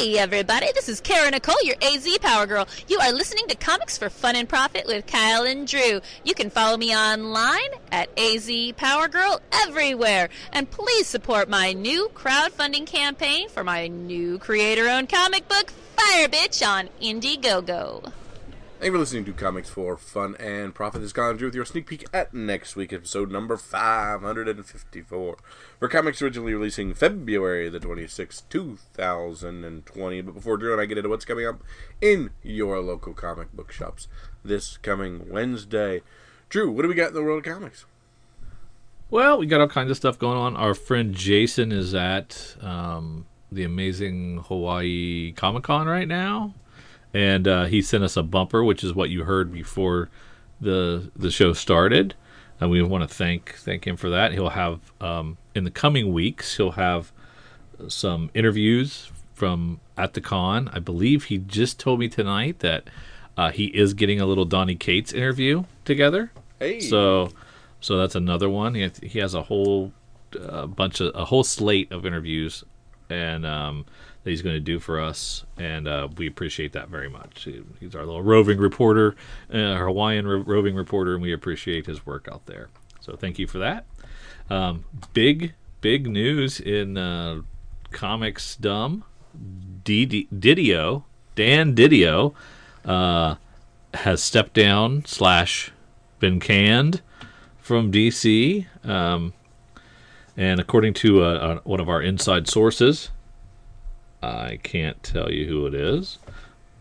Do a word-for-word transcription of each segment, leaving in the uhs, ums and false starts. Hey everybody, this is Kara Nicole, your A Z Power Girl. You are listening to Comics for Fun and Profit with Kyle and Drew. You can follow me online at A Z Power Girl everywhere. And please support my new crowdfunding campaign for my new creator-owned comic book, Fire Bitch, on Indiegogo. Thank you for listening to Comics for Fun and Profit. This is Colin Drew with your sneak peek at next week, episode number five hundred fifty-four. For comics originally releasing February the twenty-sixth, two thousand twenty. But before Drew and I get into what's coming up in your local comic book shops this coming Wednesday, Drew, what do we got in the world of comics? Well, we got all kinds of stuff going on. Our friend Jason is at um, the Amazing Hawaii Comic-Con right now. And uh, he sent us a bumper, which is what you heard before the the show started. And we want to thank thank him for that. He'll have, um, in the coming weeks, he'll have some interviews from at the con. I believe he just told me tonight that uh, he is getting a little Donny Cates interview together. Hey. So so that's another one. He, he has a whole uh, bunch of, a whole slate of interviews. And um, that he's going to do for us, and uh, we appreciate that very much. He, he's our little roving reporter, uh, Hawaiian ro- roving reporter, and we appreciate his work out there. So thank you for that. Um, big, big news in uh, comics. Dumb D- Didio, Dan Didio, uh, has stepped down slash been canned from D C. Um, And according to uh, one of our inside sources, I can't tell you who it is,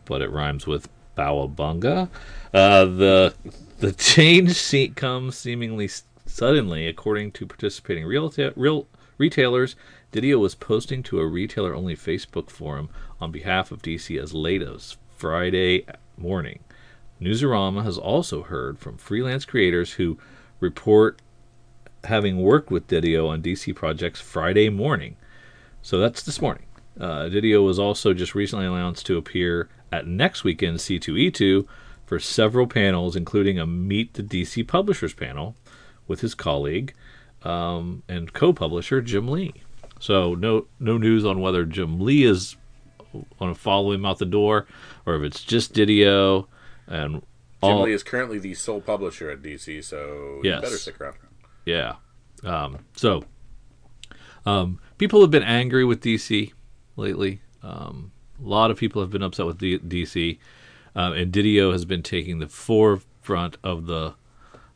but it rhymes with Bowabunga. Uh, the the change seat comes seemingly suddenly, according to participating real, ta- real retailers. Didio was posting to a retailer-only Facebook forum on behalf of D C as late as Friday morning. Newsarama has also heard from freelance creators who report having worked with Didio on D C projects Friday morning. So that's this morning. Uh, Didio was also just recently announced to appear at next weekend's C two E two for several panels, including a Meet the D C Publishers panel with his colleague um, and co-publisher Jim Lee. So no no news on whether Jim Lee is going to follow him out the door or if it's just Didio. And Jim all... Lee is currently the sole publisher at D C, so yes. You better stick around. Yeah, um, so um, people have been angry with D C lately. Um, a lot of people have been upset with D- DC, uh, and Didio has been taking the forefront of the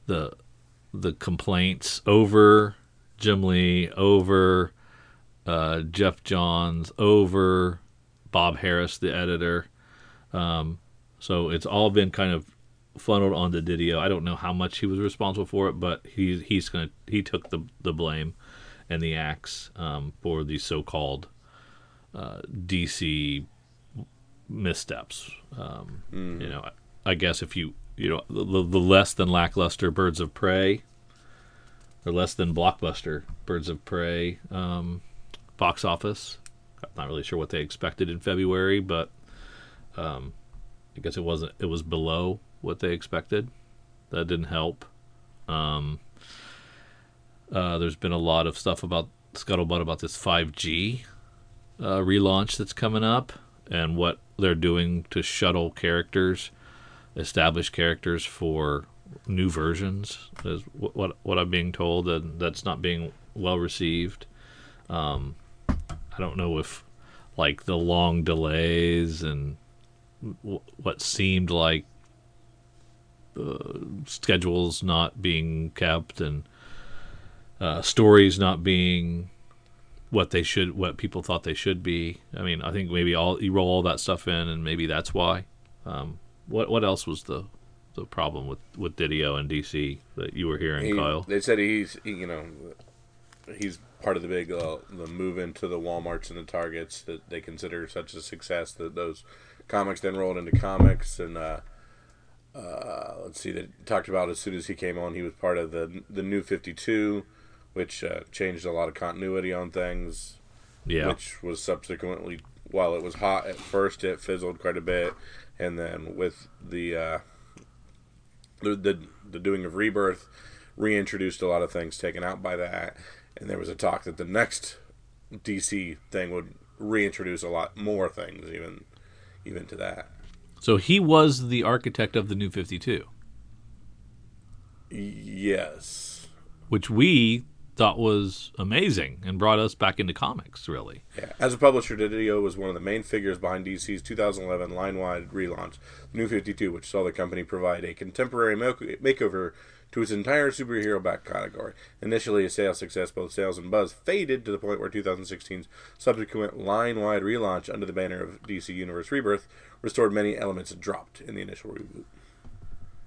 the the complaints over Jim Lee, over uh, Geoff Johns, over Bob Harris, the editor. Um, so it's all been kind of funneled onto Didio. I don't know how much he was responsible for it, but he he's gonna he took the the blame and the axe um, for the so-called uh, D C missteps. Um, mm. You know, I, I guess if you you know the, the less than lackluster Birds of Prey, or less than blockbuster Birds of Prey um, box office. I'm not really sure what they expected in February, but um, I guess it wasn't. It was below what they expected. That didn't help. Um, uh, there's been a lot of stuff about scuttlebutt about this five G uh, relaunch that's coming up and what they're doing to shuttle characters, established characters for new versions. Is what, what what I'm being told, and that's not being well received. Um, I don't know if like the long delays and w- what seemed like Uh, schedules not being kept and uh, stories not being what they should, what people thought they should be. I mean, I think maybe all you roll all that stuff in, and maybe that's why. Um, what what else was the the problem with, with Didio and D C that you were hearing, he, Kyle? They said he's he, you know he's part of the big uh, the move into the Walmarts and the Targets that they consider such a success that those comics then rolled into comics and. Uh, Uh, let's see, they talked about as soon as he came on, he was part of the the New fifty-two, which uh, changed a lot of continuity on things. Yeah. Which was subsequently, while it was hot at first, it fizzled quite a bit, and then with the uh, the, the the doing of Rebirth, reintroduced a lot of things taken out by that, and there was a talk that the next D C thing would reintroduce a lot more things, even even to that. So he was the architect of the New fifty-two. Yes. Which we thought was amazing and brought us back into comics, really. Yeah. As a publisher, Didio was one of the main figures behind D C's two thousand eleven line-wide relaunch, New fifty-two, which saw the company provide a contemporary makeover to its entire superhero back category. Initially a sales success, both sales and buzz faded to the point where twenty sixteen's subsequent line-wide relaunch under the banner of D C Universe Rebirth restored many elements dropped in the initial reboot.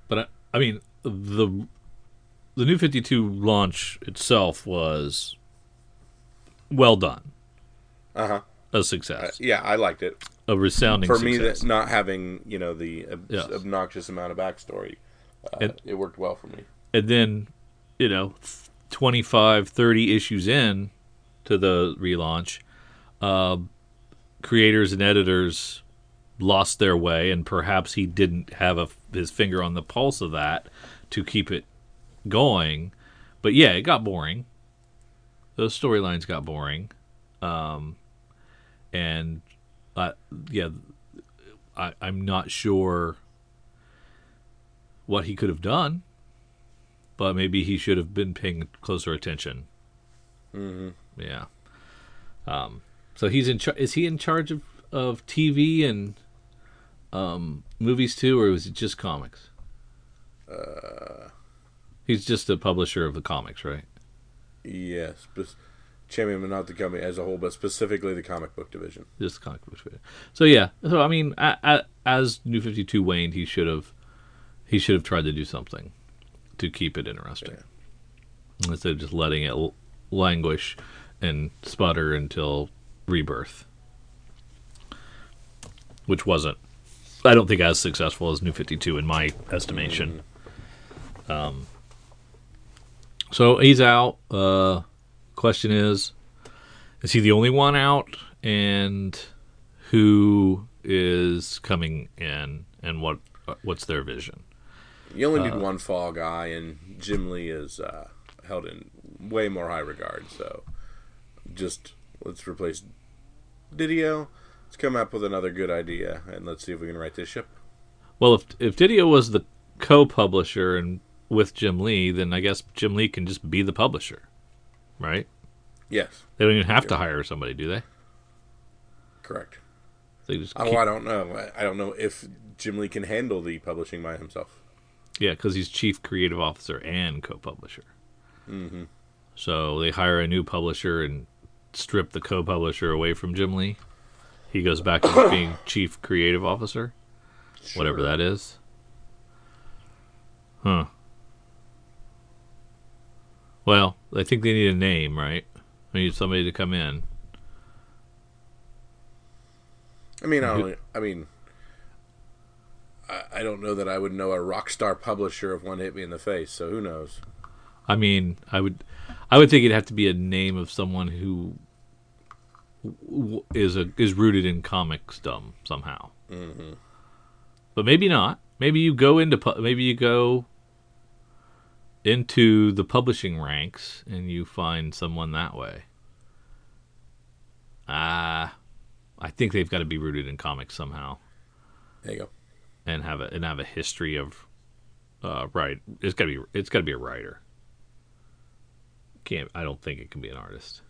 But, I, I mean, the the New fifty-two launch itself was well done. Uh-huh. A success. Uh, yeah, I liked it. A resounding success. For me, that's not having, you know, the ob- yes. obnoxious amount of backstory. Uh, it, it worked well for me. And then, you know, twenty-five, thirty issues in to the relaunch, uh, creators and editors lost their way, and perhaps he didn't have a, his finger on the pulse of that to keep it going. But, yeah, it got boring. Those storylines got boring. Um, and, uh, yeah, I, I'm not sure what he could have done. But maybe he should have been paying closer attention. Mm-hmm. Yeah. Um, so he's in. Char- is he in charge of, of T V and um, movies too, or is it just comics? Uh, he's just the publisher of the comics, right? Yes, but champion not the company as a whole, but specifically the comic book division. Just the comic book division. So yeah. So I mean, I, I, as New fifty-two waned, he should have. He should have tried to do something to keep it interesting, yeah, instead of just letting it l- languish and sputter until Rebirth, which wasn't, I don't think, as successful as New fifty-two in my estimation. Mm. Um, so he's out. Uh, question is, is he the only one out, and who is coming in, and what what's their vision? You only need uh, one fall guy, and Jim Lee is uh, held in way more high regard. So, just let's replace Didio. Let's come up with another good idea, and let's see if we can right this ship. Well, if if Didio was the co-publisher and with Jim Lee, then I guess Jim Lee can just be the publisher, right? Yes. They don't even have sure. to hire somebody, do they? Correct. They just. Oh, keep... I don't know. I don't know if Jim Lee can handle the publishing by himself. Yeah, because he's chief creative officer and co-publisher. Mm-hmm. So they hire a new publisher and strip the co-publisher away from Jim Lee. He goes back to being chief creative officer, sure. whatever that is. Huh. Well, I think they need a name, right? They need somebody to come in. I mean, I, only, I mean. I don't know that I would know a rock star publisher if one hit me in the face, so who knows? I mean, I would I would think it'd have to be a name of someone who is a is rooted in comicsdom somehow. Mm-hmm. But maybe not. Maybe you go into maybe you go into the publishing ranks and you find someone that way. Ah, uh, I think they've got to be rooted in comics somehow. There you go. And have a and have a history of, uh, right? It's gotta be it's gotta be a writer. Can't I don't think it can be an artist.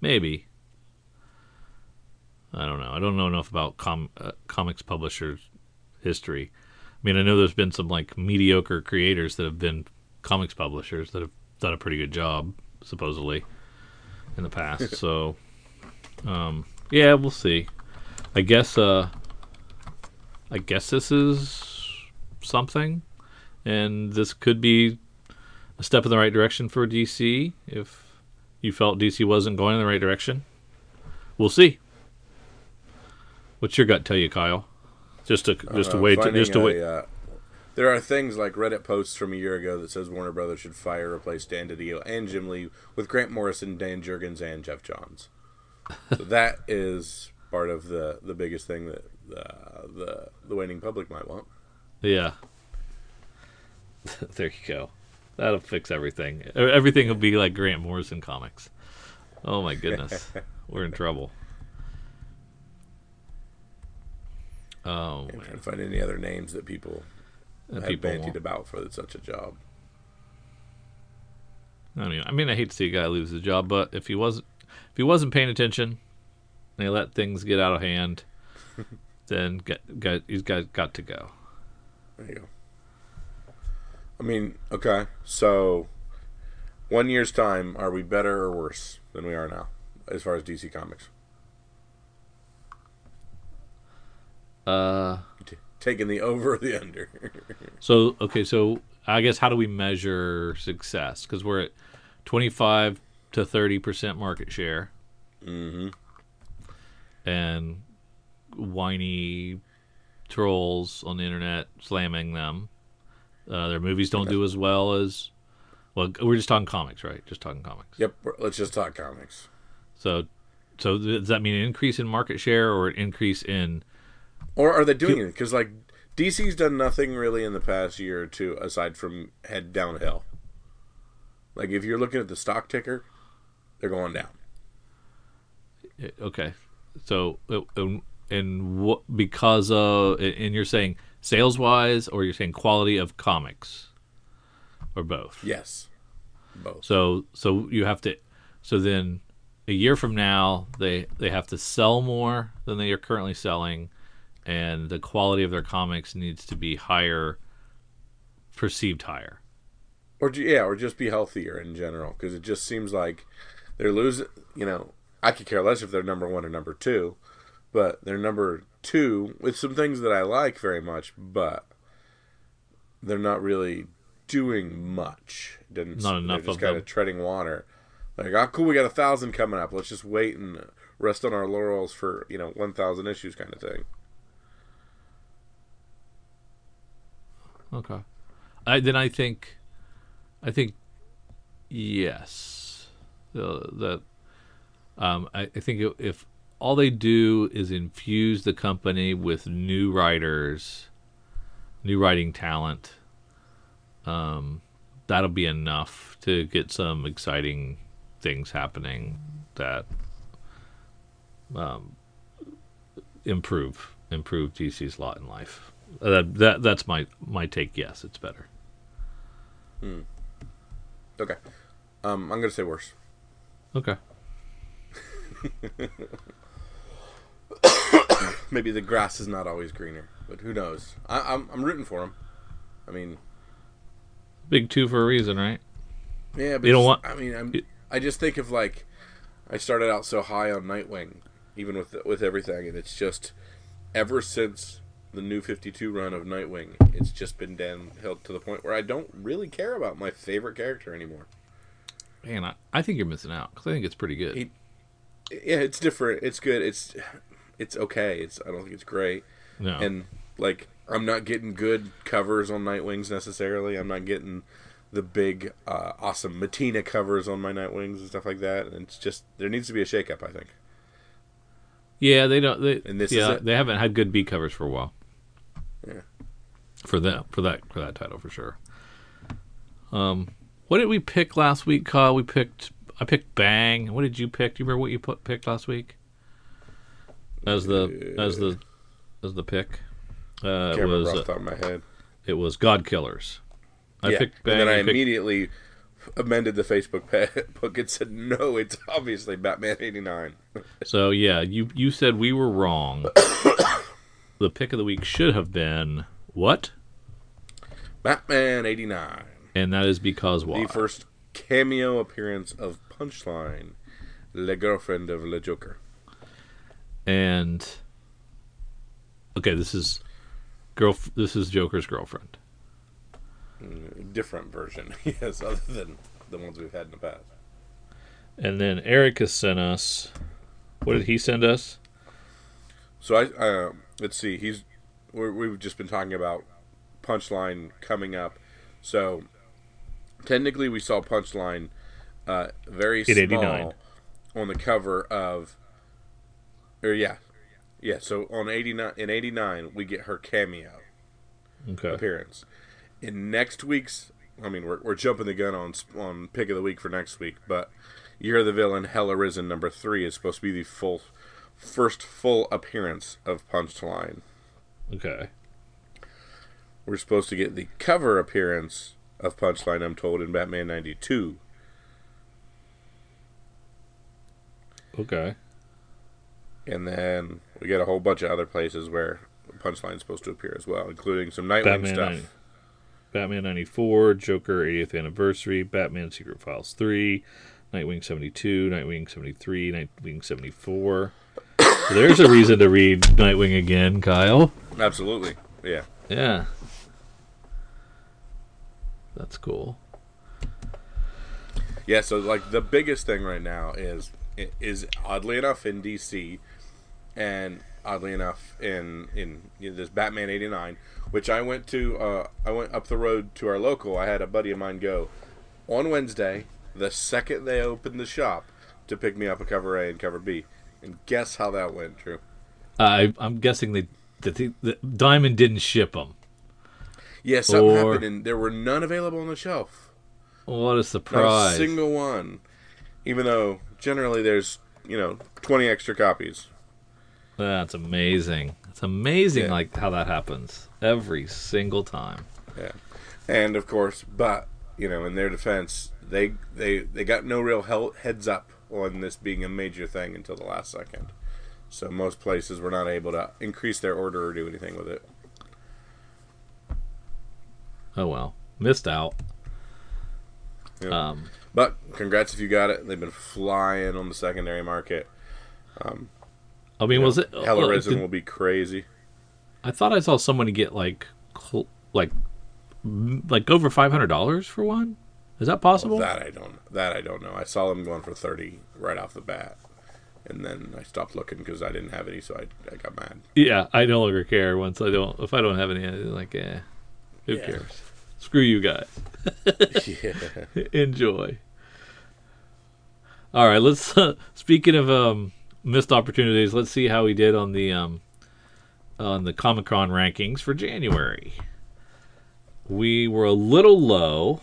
Maybe. I don't know. I don't know enough about com uh, comics publishers' history. I mean, I know there's been some like mediocre creators that have been comics publishers that have done a pretty good job supposedly in the past. So, um, yeah, we'll see. I guess. Uh, I guess this is something, and this could be a step in the right direction for D C if you felt D C wasn't going in the right direction. We'll see. What's your gut tell you, Kyle? Just to just uh, to wait. Just to wait. A, uh, there are things like Reddit posts from a year ago that says Warner Brothers should fire or replace Dan Didio and Jim Lee with Grant Morrison, Dan Jurgens, and Geoff Johns. So that is part of the, the biggest thing that Uh, the the waning public might want. Yeah. There you go. That'll fix everything. Everything will be like Grant Morrison comics. Oh my goodness. We're in trouble. Oh, I'm man. trying to find any other names that people that have people bantied want. about for such a job. I mean, I mean, I hate to see a guy lose his job, but if he wasn't, if he wasn't paying attention, and he let things get out of hand, then got, got, he's got got to go. There you go. I mean, okay, so one year's time, are we better or worse than we are now, as far as D C Comics? Uh, T- taking the over or the under. so okay, so I guess how do we measure success? Because we're at twenty-five to thirty percent market share, mm-hmm. and whiny trolls on the internet slamming them. Uh, their movies don't okay. do as well as. Well, we're just talking comics, right? Just talking comics. Yep. Let's just talk comics. So, so does that mean an increase in market share or an increase in? Or are they doing it? Because, like, D C's done nothing really in the past year or two aside from head downhill. Like, if you're looking at the stock ticker, they're going down. Okay. So, and, and what, because of, and you're saying sales-wise or you're saying quality of comics or both? Yes. Both. So, so you have to, so then a year from now, they, they have to sell more than they are currently selling. And the quality of their comics needs to be higher, perceived higher, or yeah, or just be healthier in general. Because it just seems like they're losing. You know, I could care less if they're number one or number two, but they're number two with some things that I like very much, but they're not really doing much. Didn't not enough of them. Just kind of treading water. Like, oh, cool, we got a thousand coming up. Let's just wait and rest on our laurels for, you know, one thousand issues kind of thing. Okay, I, then I think, I think, yes, the, the um, I, I think if all they do is infuse the company with new writers, new writing talent, um, that'll be enough to get some exciting things happening that um, improve improve D C's lot in life. That that that's my, my take. Yes, it's better. Hmm. Okay, um, I'm gonna say worse. Okay. Maybe the grass is not always greener, but who knows? I, I'm I'm rooting for them. I mean, big two for a reason, right? Yeah, but you don't want. I mean, I'm, I just think of, like, I started out so high on Nightwing, even with with everything, and it's just ever since the New fifty-two run of Nightwing, it's just been downhill to the point where I don't really care about my favorite character anymore. Man, I, I think you're missing out, because I think it's pretty good. He, yeah, it's different. It's good. It's it's okay. It's I don't think it's great. No. And, like, I'm not getting good covers on Nightwings necessarily. I'm not getting the big, uh, awesome Matina covers on my Nightwings and stuff like that. And it's just, there needs to be a shakeup, I think. Yeah, they don't. They, and this yeah, is they haven't had good B covers for a while. Yeah, for that, for that, for that title, for sure. Um, what did we pick last week, Kyle? We picked. I picked Bang. What did you pick? Do you remember what you put, picked last week? As the as the as the pick. Uh, it was. Off the top of my head. It was God Killers. I yeah. picked Bang, and then I, I picked... immediately amended the Facebook book and said, no, it's obviously Batman eighty-nine. So yeah, you you said we were wrong. The pick of the week should have been what? Batman eighty-nine. And that is because why? The first cameo appearance of Punchline, the girlfriend of Le Joker. And okay, this is girl. This is Joker's girlfriend. Mm, different version, yes, other than the ones we've had in the past. And then Eric has sent us. What did he send us? So I. Uh, Let's see. He's we're, we've just been talking about Punchline coming up. So technically, we saw Punchline uh, very small on the cover of. Or yeah, yeah. So on eighty-nine in eighty-nine, we get her cameo okay. appearance. In next week's, I mean, we're we're jumping the gun on on pick of the week for next week, but Year of the Villain, Hella Risen, number three, is supposed to be the full, first full appearance of Punchline. Okay. We're supposed to get the cover appearance of Punchline, I'm told, in Batman ninety-two. Okay. And then we get a whole bunch of other places where Punchline's supposed to appear as well, including some Nightwing Batman stuff. ninety Batman ninety-four, Joker eightieth Anniversary, Batman Secret Files three, Nightwing seventy-two, Nightwing seventy-three, Nightwing seventy-four. So there's a reason to read Nightwing again, Kyle. Absolutely. Yeah. Yeah. That's cool. Yeah, so like the biggest thing right now is is oddly enough in D C, and oddly enough in in you know, this Batman eighty-nine, which I went to uh, I went up the road to our local. I had a buddy of mine go on Wednesday, the second they opened the shop, to pick me up a Cover A and Cover B. And guess how that went, Drew? Uh, I'm guessing the, the, the Diamond didn't ship them. Yeah, something or, happened, and there were none available on the shelf. What a surprise. Not a single one. Even though, generally, there's, you know, twenty extra copies. That's amazing. It's amazing, yeah. like, how that happens. Every single time. Yeah. And, of course, but, you know, in their defense, they they, they got no real hel- heads up on this being a major thing until the last second. So most places were not able to increase their order or do anything with it. Oh well, missed out. Yeah. Um, but congrats if you got it. They've been flying on the secondary market. Um, I mean, was know, it Hella Risen will be crazy? I thought I saw someone get like like like over five hundred dollars for one. Is that possible? Well, that I don't. That I don't know. I saw them going for thirty right off the bat, and then I stopped looking because I didn't have any, so I I got mad. Yeah, I no longer care once I don't. If I don't have any, I'm like, eh. Who yeah. cares? Screw you guys. yeah. Enjoy. All right, let's. Uh, speaking of um, missed opportunities, let's see how we did on the um, on the Comic-Con rankings for January. We were a little low,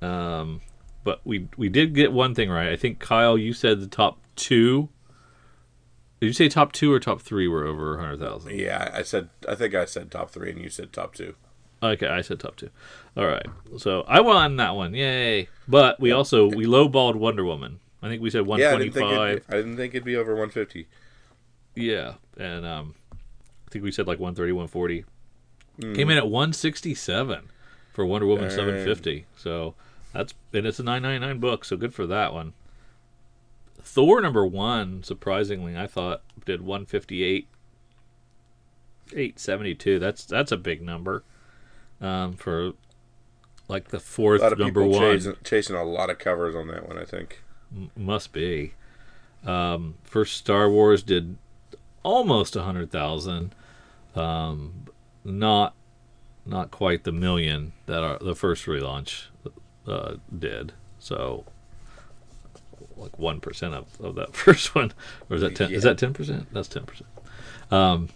um, but we we did get one thing right. I think Kyle, you said the top two. Did you say top two or top three were over a hundred thousand? Yeah, I said. I think I said top three, and you said top two. Okay, I said top two. All right, so I won that one, yay! But we also we lowballed Wonder Woman. I think we said one twenty five. I didn't think it'd be over one fifty. Yeah, and um, I think we said like one thirty, one forty. Mm. Came in at one sixty seven for Wonder Woman seven fifty. So that's and it's a nine ninety nine book. So good for that one. Thor number one, surprisingly, I thought did one fifty eight, eight seventy two. That's that's a big number. Um, for like the fourth number one. A lot of people chasing, chasing a lot of covers on that one, I think. M- must be. Um, first Star Wars did almost a hundred thousand, um, not not quite the million that our, the first relaunch uh, did. So, like one percent of, of that first one, or is that ten? Yeah. Is that ten percent? That's ten percent. Um,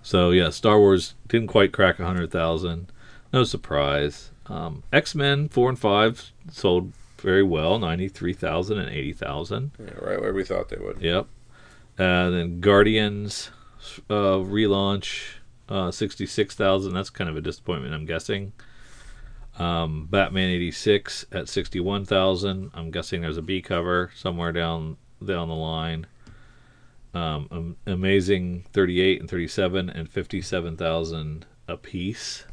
so yeah, Star Wars didn't quite crack a hundred thousand. No surprise. Um, X-Men four and five sold very well, ninety-three thousand and eighty thousand. Yeah, right where we thought they would. Yep. And then Guardians uh, relaunch uh, sixty-six thousand. That's kind of a disappointment, I'm guessing. Um, Batman eighty-six at sixty-one thousand. I'm guessing there's a B cover somewhere down down the line. Um, Amazing thirty-eight and thirty-seven and fifty-seven thousand a piece.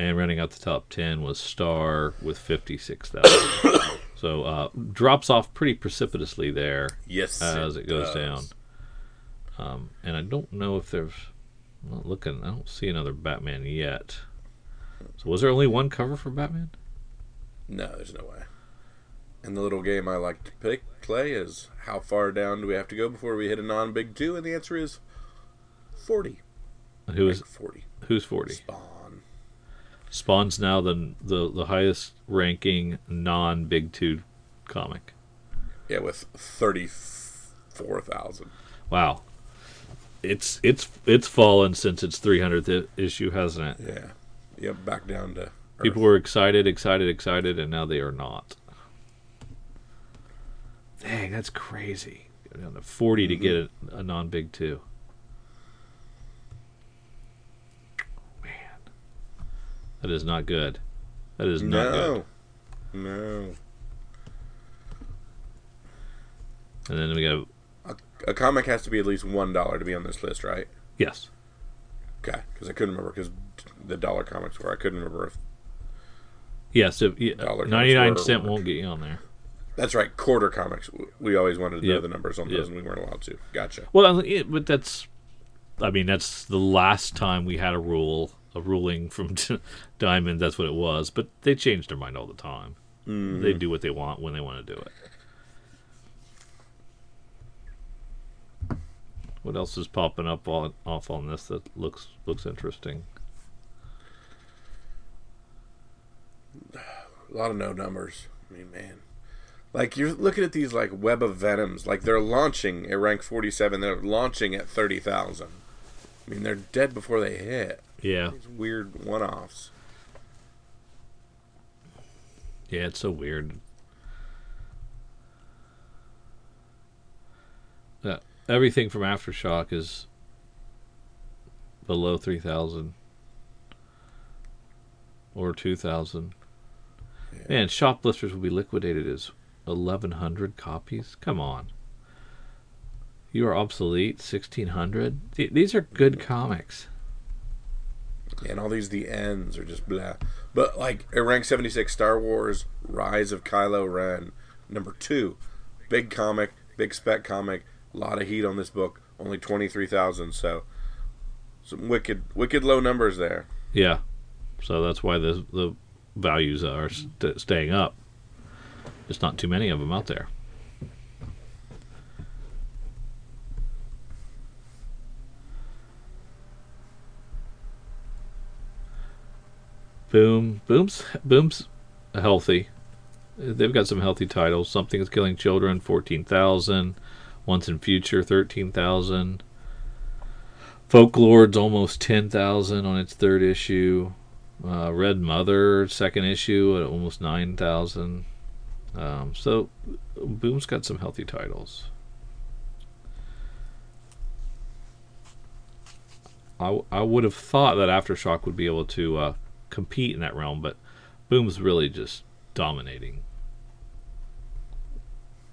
And running out the top ten was Star with fifty-six thousand. so uh, drops off pretty precipitously there. Yes, as it, it goes does. down. Um, and I don't know if there's. I'm not looking. I don't see another Batman yet. So was there only one cover for Batman? No, there's no way. And the little game I like to pick, play is how far down do we have to go before we hit a non-big two? And the answer is forty. Who is like forty? Who's forty? Spawn. Spawn's now the, the the highest ranking non Big Two comic. Yeah, with thirty four thousand. Wow, it's it's it's fallen since its three hundredth issue, hasn't it? Yeah, yeah, back down to earth. People were excited, excited, excited, and now they are not. Dang, that's crazy. Go down to forty mm-hmm. to get a, a non-big two. Man, that is not good. That is not no. good. No. And then we got a, a comic has to be at least one dollar to be on this list, right? Yes. Okay, because I couldn't remember because the dollar comics were. I couldn't remember if. Yeah, so yeah, ninety-nine cent won't get you on there. That's right, quarter comics. We always wanted to yep. know the numbers on those, yep. and we weren't allowed to. Gotcha. Well, but that's, I mean, that's the last time we had a rule, a ruling from Diamond. That's what it was. But they change their mind all the time. Mm-hmm. They do what they want when they want to do it. What else is popping up on off on this that looks looks interesting? A lot of no numbers. I mean, man. Like, you're looking at these, like, Web of Venoms. Like, they're launching at rank forty-seven. They're launching at thirty thousand. I mean, they're dead before they hit. Yeah. These weird one-offs. Yeah, it's so weird. Uh, everything from Aftershock is below three thousand. Or two thousand. Yeah. Man, shoplifters will be liquidated as eleven hundred copies. Come on. You Are Obsolete, sixteen hundred. These are good comics. Yeah, and all these, the ends are just blah. But, like, at rank seventy-six, Star Wars, Rise of Kylo Ren, number two. Big comic, big spec comic, a lot of heat on this book, only twenty-three thousand, so some wicked, wicked low numbers there. Yeah, so that's why the the values are st- staying up. There's not too many of them out there. Boom. Boom's, Boom's healthy. They've got some healthy titles. Something Is Killing Children, fourteen thousand. Once in Future, thirteen thousand. Folklord's almost ten thousand on its third issue. Uh, Red Mother, second issue, at almost nine thousand. Um, so, Boom's got some healthy titles. I, w- I would have thought that Aftershock would be able to uh, compete in that realm, but Boom's really just dominating.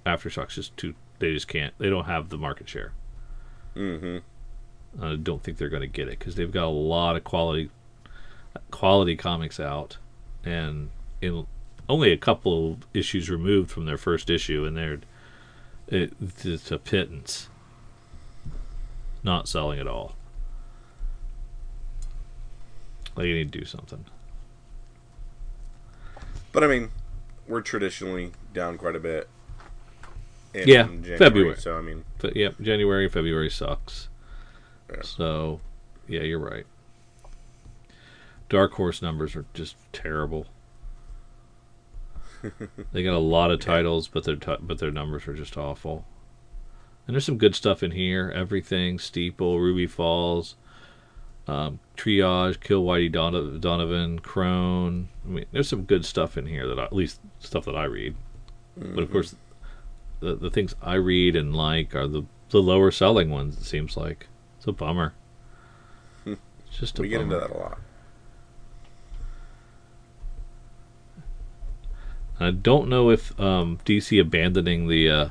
Aftershock's just too... They just can't... They don't have the market share. Mm-hmm. I don't think they're going to get it, because they've got a lot of quality... quality comics out, and in only a couple of issues removed from their first issue, and they're it, it's a pittance, not selling at all. Like, you need to do something. But I mean, we're traditionally down quite a bit. In yeah, January, February. So I mean, but yeah, January, February sucks. Yeah. So yeah, you're right. Dark Horse numbers are just terrible. They got a lot of titles, but their t- but their numbers are just awful. And there's some good stuff in here. Everything, Steeple, Ruby Falls, um, Triage, Kill Whitey Don- Donovan, Crone. I mean, there's some good stuff in here that I, at least stuff that I read. Mm-hmm. But of course, the the things I read and like are the the lower selling ones. It seems like it's a bummer. It's just a we bummer. We get into that a lot. I don't know if um, D C abandoning the uh,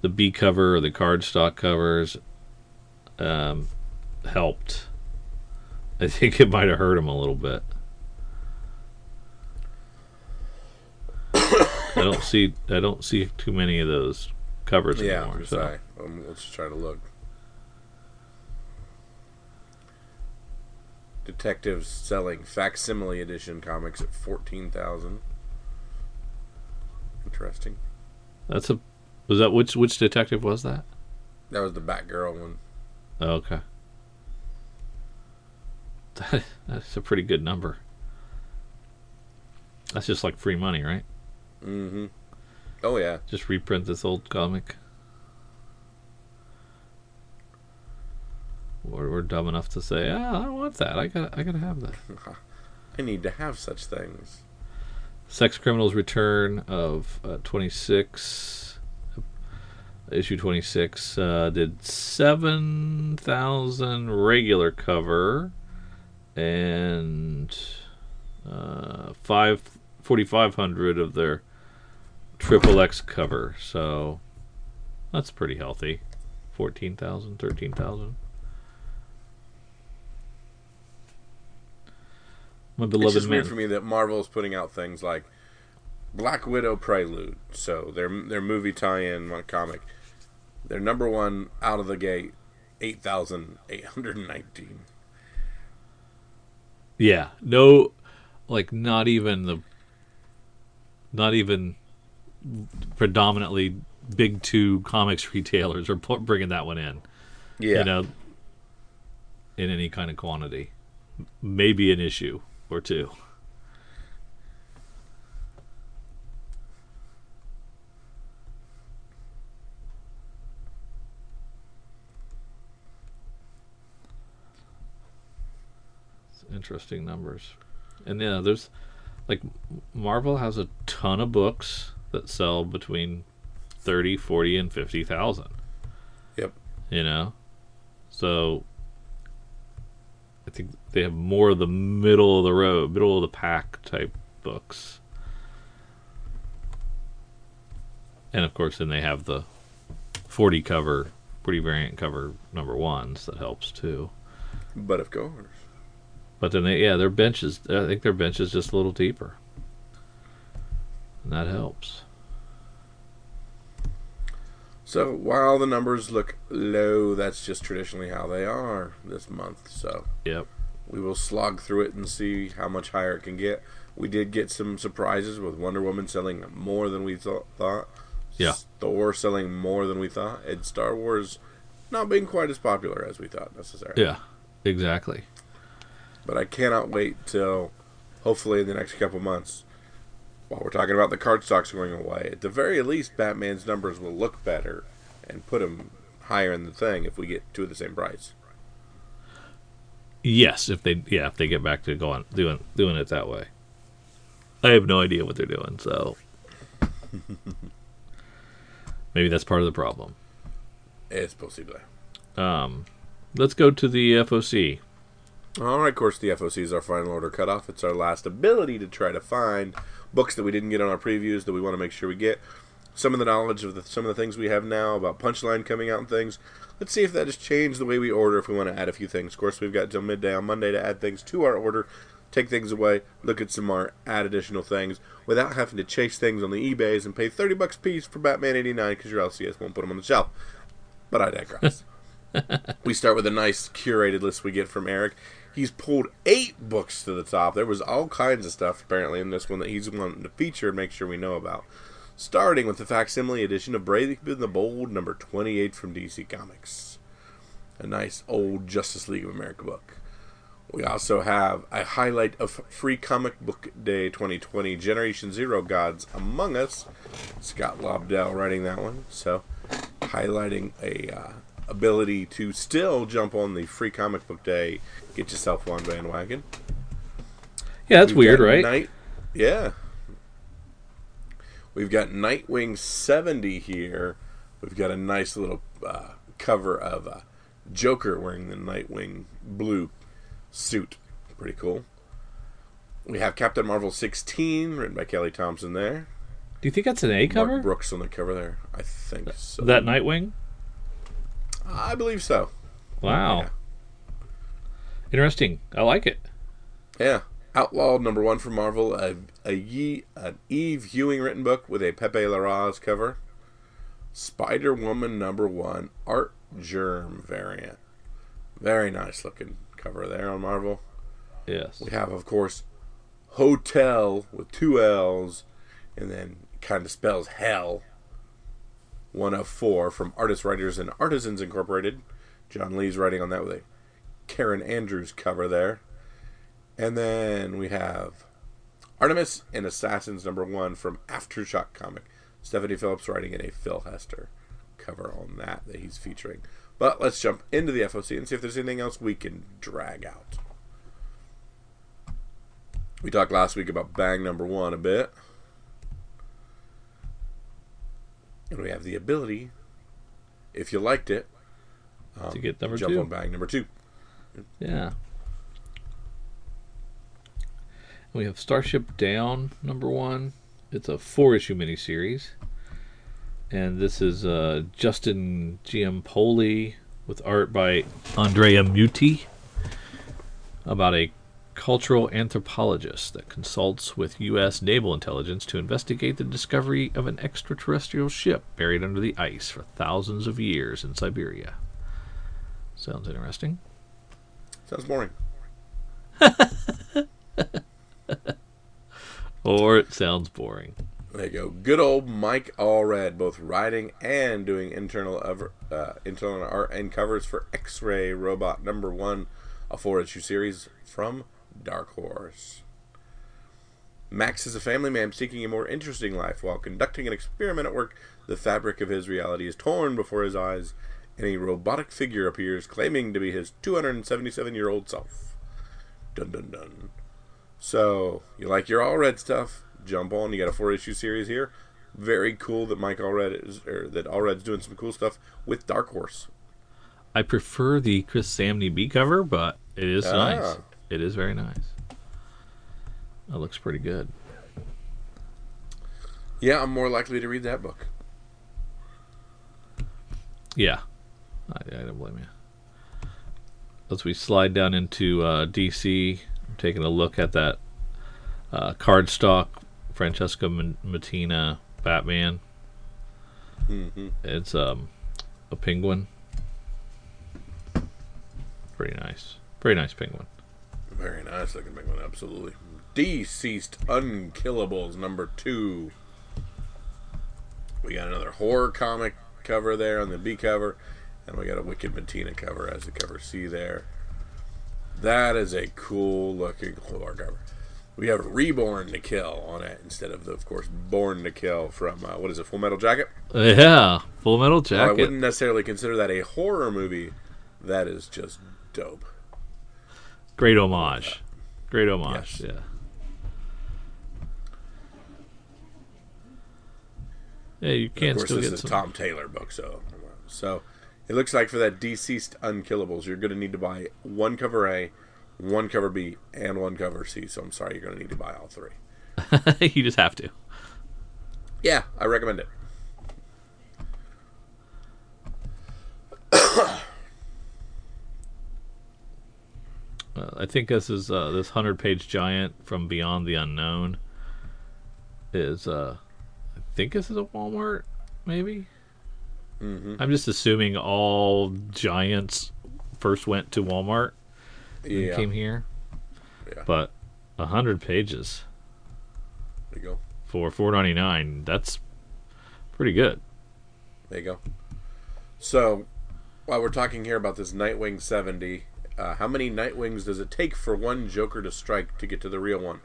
the B cover or the cardstock covers um, helped. I think it might have hurt him a little bit. I don't see I don't see too many of those covers yeah, anymore. Yeah, so. um, let's try to look. Detectives selling facsimile edition comics at fourteen thousand. Interesting. That's a. Was that which which detective was that? That was the Batgirl one. Oh, okay. That, that's a pretty good number. That's just like free money, right? Mm-hmm. Oh yeah. Just reprint this old comic. We're, we're dumb enough to say, ah, oh, I want that. I gotta, I gotta have that. I need to have such things. Sex Criminals Return of uh, twenty-six issue twenty-six, uh, did seven thousand regular cover and uh, forty-five hundred of their triple X cover. So that's pretty healthy. fourteen thousand, thirteen thousand. My beloved it's just man. Weird for me that Marvel's putting out things like Black Widow Prelude, so their their movie tie-in on a comic. Their number one out of the gate, eight thousand eight hundred nineteen. Yeah, no, like not even the, not even predominantly big two comics retailers are bringing that one in. Yeah, you know, in any kind of quantity, maybe an issue or two. Interesting numbers. And yeah, there's like Marvel has a ton of books that sell between thirty, forty, and fifty thousand. Yep. You know, so I think they have more of the middle of the road, middle of the pack type books. And of course, then they have the forty cover, forty variant cover number ones that helps too. But of course. But then, they, yeah, their bench is, I think their bench is just a little deeper. And that helps. So, while the numbers look low, that's just traditionally how they are this month. So, yep. We will slog through it and see how much higher it can get. We did get some surprises with Wonder Woman selling more than we th- thought. Yeah. Thor selling more than we thought. And Star Wars not being quite as popular as we thought necessarily. Yeah, exactly. But I cannot wait till, hopefully in the next couple months, while we're talking about the card stocks going away, at the very least, Batman's numbers will look better and put him higher in the thing if we get two at the same price. Yes, if they yeah if they get back to going doing doing it that way. I have no idea what they're doing, so maybe that's part of the problem. It's possible. Um, let's go to the F O C. Alright, of course, the F O C is our final order cutoff. It's our last ability to try to find books that we didn't get on our previews that we want to make sure we get. Some of the knowledge of the, some of the things we have now about Punchline coming out and things. Let's see if that has changed the way we order if we want to add a few things. Of course, we've got till midday on Monday to add things to our order, take things away, look at some more, add additional things without having to chase things on the eBays and pay thirty bucks a piece for Batman eighty-nine because your L C S won't put them on the shelf. But I digress. We start with a nice curated list we get from Eric. He's pulled eight books to the top. There was all kinds of stuff, apparently, in this one that he's wanting to feature and make sure we know about. Starting with the facsimile edition of Brave and the Bold, number twenty-eight from D C Comics. A nice old Justice League of America book. We also have a highlight of Free Comic Book Day twenty twenty, Generation Zero Gods Among Us. Scott Lobdell writing that one. So, highlighting a... Uh, ability to still jump on the Free Comic Book Day, get yourself one bandwagon. Yeah, that's We've weird, right? Night, yeah. We've got Nightwing seventy here. We've got a nice little uh, cover of uh, Joker wearing the Nightwing blue suit. Pretty cool. We have Captain Marvel sixteen, written by Kelly Thompson there. Do you think that's an A Mark cover? Brooks on the cover there. I think Th- so. That Nightwing? I believe so. Wow. Yeah. Interesting. I like it. Yeah. Outlawed, number one for Marvel, a, a Ye, an Eve Hewing written book with a Pepe Larraz cover. Spider-Woman, number one, Art Germ variant. Very nice looking cover there on Marvel. Yes. We have, of course, Hotel with two L's, and then kind of spells hell. One of four from Artists, Writers, and Artisans Incorporated. John Lee's writing on that with a Karen Andrews cover there. And then we have Artemis and Assassins number one from Aftershock comic. Stephanie Phillips writing in a Phil Hester cover on that that he's featuring. But let's jump into the F O C and see if there's anything else we can drag out. We talked last week about Bang number one a bit. And we have the ability if you liked it, um, to get number jump two. on bag number two. Yeah. We have Starship Down, number one. It's a four-issue miniseries. And this is uh, Justin Giampoli with art by Andrea Muti, about a cultural anthropologist that consults with U S naval intelligence to investigate the discovery of an extraterrestrial ship buried under the ice for thousands of years in Siberia. Sounds interesting. Sounds boring. Or it sounds boring. There you go. Good old Mike Allred, both writing and doing internal uh, internal art and covers for X-Ray Robot number one, a four-issue series from Dark Horse. Max is a family man seeking a more interesting life. While conducting an experiment at work, the fabric of his reality is torn before his eyes, and a robotic figure appears claiming to be his two hundred seventy-seven-year-old self. Dun dun dun. So, you like your Allred stuff? Jump on. You got a four-issue series here. Very cool that Mike Allred is, or that Allred's doing some cool stuff with Dark Horse. I prefer the Chris Samney B cover, but it is ah. nice. It is very nice. It looks pretty good. Yeah, I'm more likely to read that book. Yeah. I, I don't blame you. As we slide down into uh, D C, I'm taking a look at that uh, cardstock Francesca Mattina Batman. Mm-hmm. It's um, a penguin. Pretty nice. Pretty nice penguin. Very nice looking penguin, absolutely. Deceased Unkillables, number two. We got another horror comic cover there on the B cover, and we got a Wicked Matina cover as the cover C there. That is a cool looking horror cover. We have Reborn to Kill on it instead of, the, of course, Born to Kill from, uh, what is it, Full Metal Jacket? Yeah, Full Metal Jacket. Well, I wouldn't necessarily consider that a horror movie. That is just dope. Great homage. Great homage, yes. yeah. Yeah, you can't still get some... Of course, this is a Tom Taylor book, so... So, it looks like for that Deceased Unkillables, you're going to need to buy one cover A, one cover B, and one cover C, so I'm sorry, you're going to need to buy all three. You just have to. Yeah, I recommend it. Uh, I think this is uh, this hundred-page giant from Beyond the Unknown. Is uh, I think this is a Walmart, maybe. Mm-hmm. I'm just assuming all giants first went to Walmart and yeah. came here. Yeah. But a hundred pages. There you go. For four ninety-nine, that's pretty good. There you go. So, while we're talking here about this Nightwing seventy. Uh, how many Nightwings does it take for one Joker to strike to get to the real one?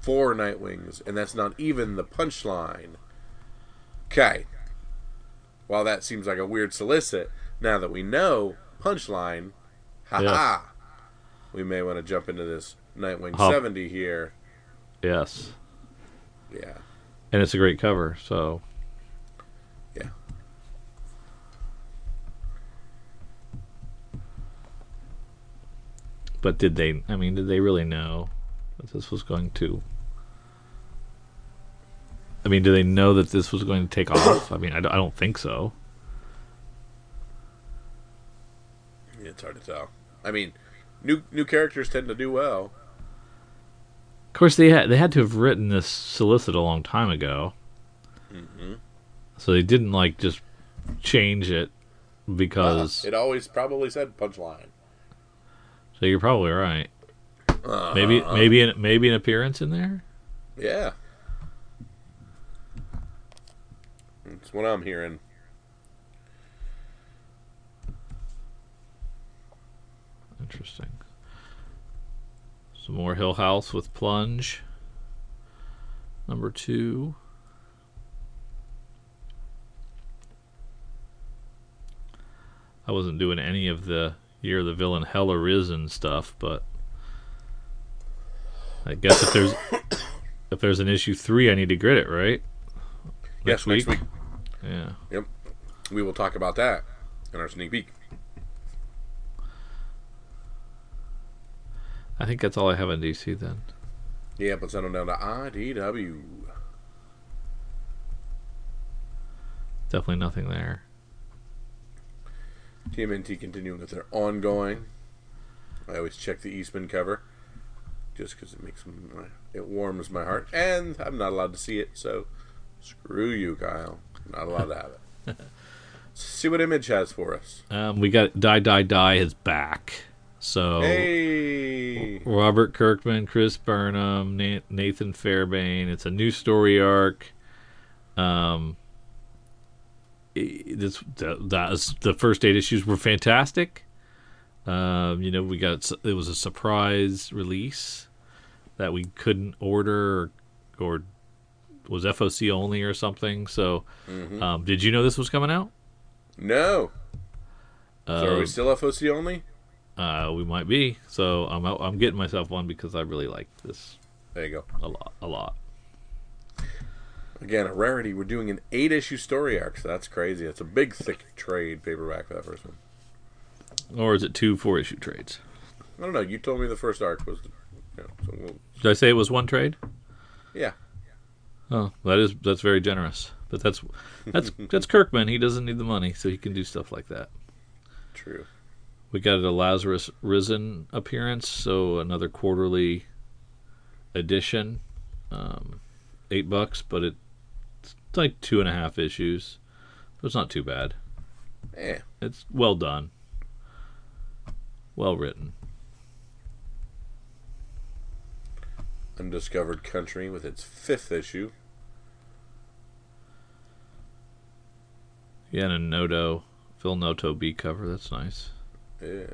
Four Nightwings, and that's not even the punchline. Okay. While that seems like a weird solicit, now that we know punchline, haha, yes. we may want to jump into this Nightwing Hop. seventy here. Yes. Yeah. And it's a great cover, so... But did they, I mean, did they really know that this was going to, I mean, do they know that this was going to take off? I mean, I, d- I don't think so. Yeah, it's hard to tell. I mean, new new characters tend to do well. Of course, they had, they had to have written this solicit a long time ago. Mm-hmm. So they didn't, like, just change it because... Uh, it always probably said punchline. So you're probably right. Uh, maybe, maybe, an, maybe an appearance in there. Yeah, that's what I'm hearing. Interesting. Some more Hill House with Plunge. Number two. I wasn't doing any of the Year of the Villain Hella Risen stuff, but I guess if there's if there's an issue three, I need to grit it, right? Next yes, week? next week. Yeah. Yep. We will talk about that. in our sneak peek. I think that's all I have in D C then. Yeah, let's send them down to I D W. Definitely nothing there. T M N T continuing with their ongoing. I always check the Eastman cover just because it makes my, it warms my heart, and I'm not allowed to see it, so screw you, Kyle. I'm not allowed to have it. See what Image has for us. Um, we got Die Die Die is back. So hey. Robert Kirkman, Chris Burnham, Nathan Fairbairn. It's a new story arc. Um, this that is, the first eight issues were fantastic. Um, you know, we got it was a surprise release that we couldn't order or, or was F O C only or something. So, mm-hmm. um, did you know this was coming out? No. Um, so are we still F O C only? Uh, we might be. So I'm I'm getting myself one because I really like this. There you go. A lot. A lot. Again, a rarity. We're doing an eight issue story arc, so that's crazy. That's a big thick trade paperback for that first one. Or is it two four issue trades? I don't know. You told me the first arc was. You know, so we'll... Did I say it was one trade? Yeah. Oh, that is that's very generous. But that's that's that's Kirkman. He doesn't need the money, so he can do stuff like that. True. We got a Lazarus Risen appearance, so another quarterly edition, um, eight bucks, but it, it's like two and a half issues, so it's not too bad. Yeah, it's well done, well written. Undiscovered Country with its fifth issue. Yeah, and a Noto, Phil Noto B cover. That's nice. Yeah.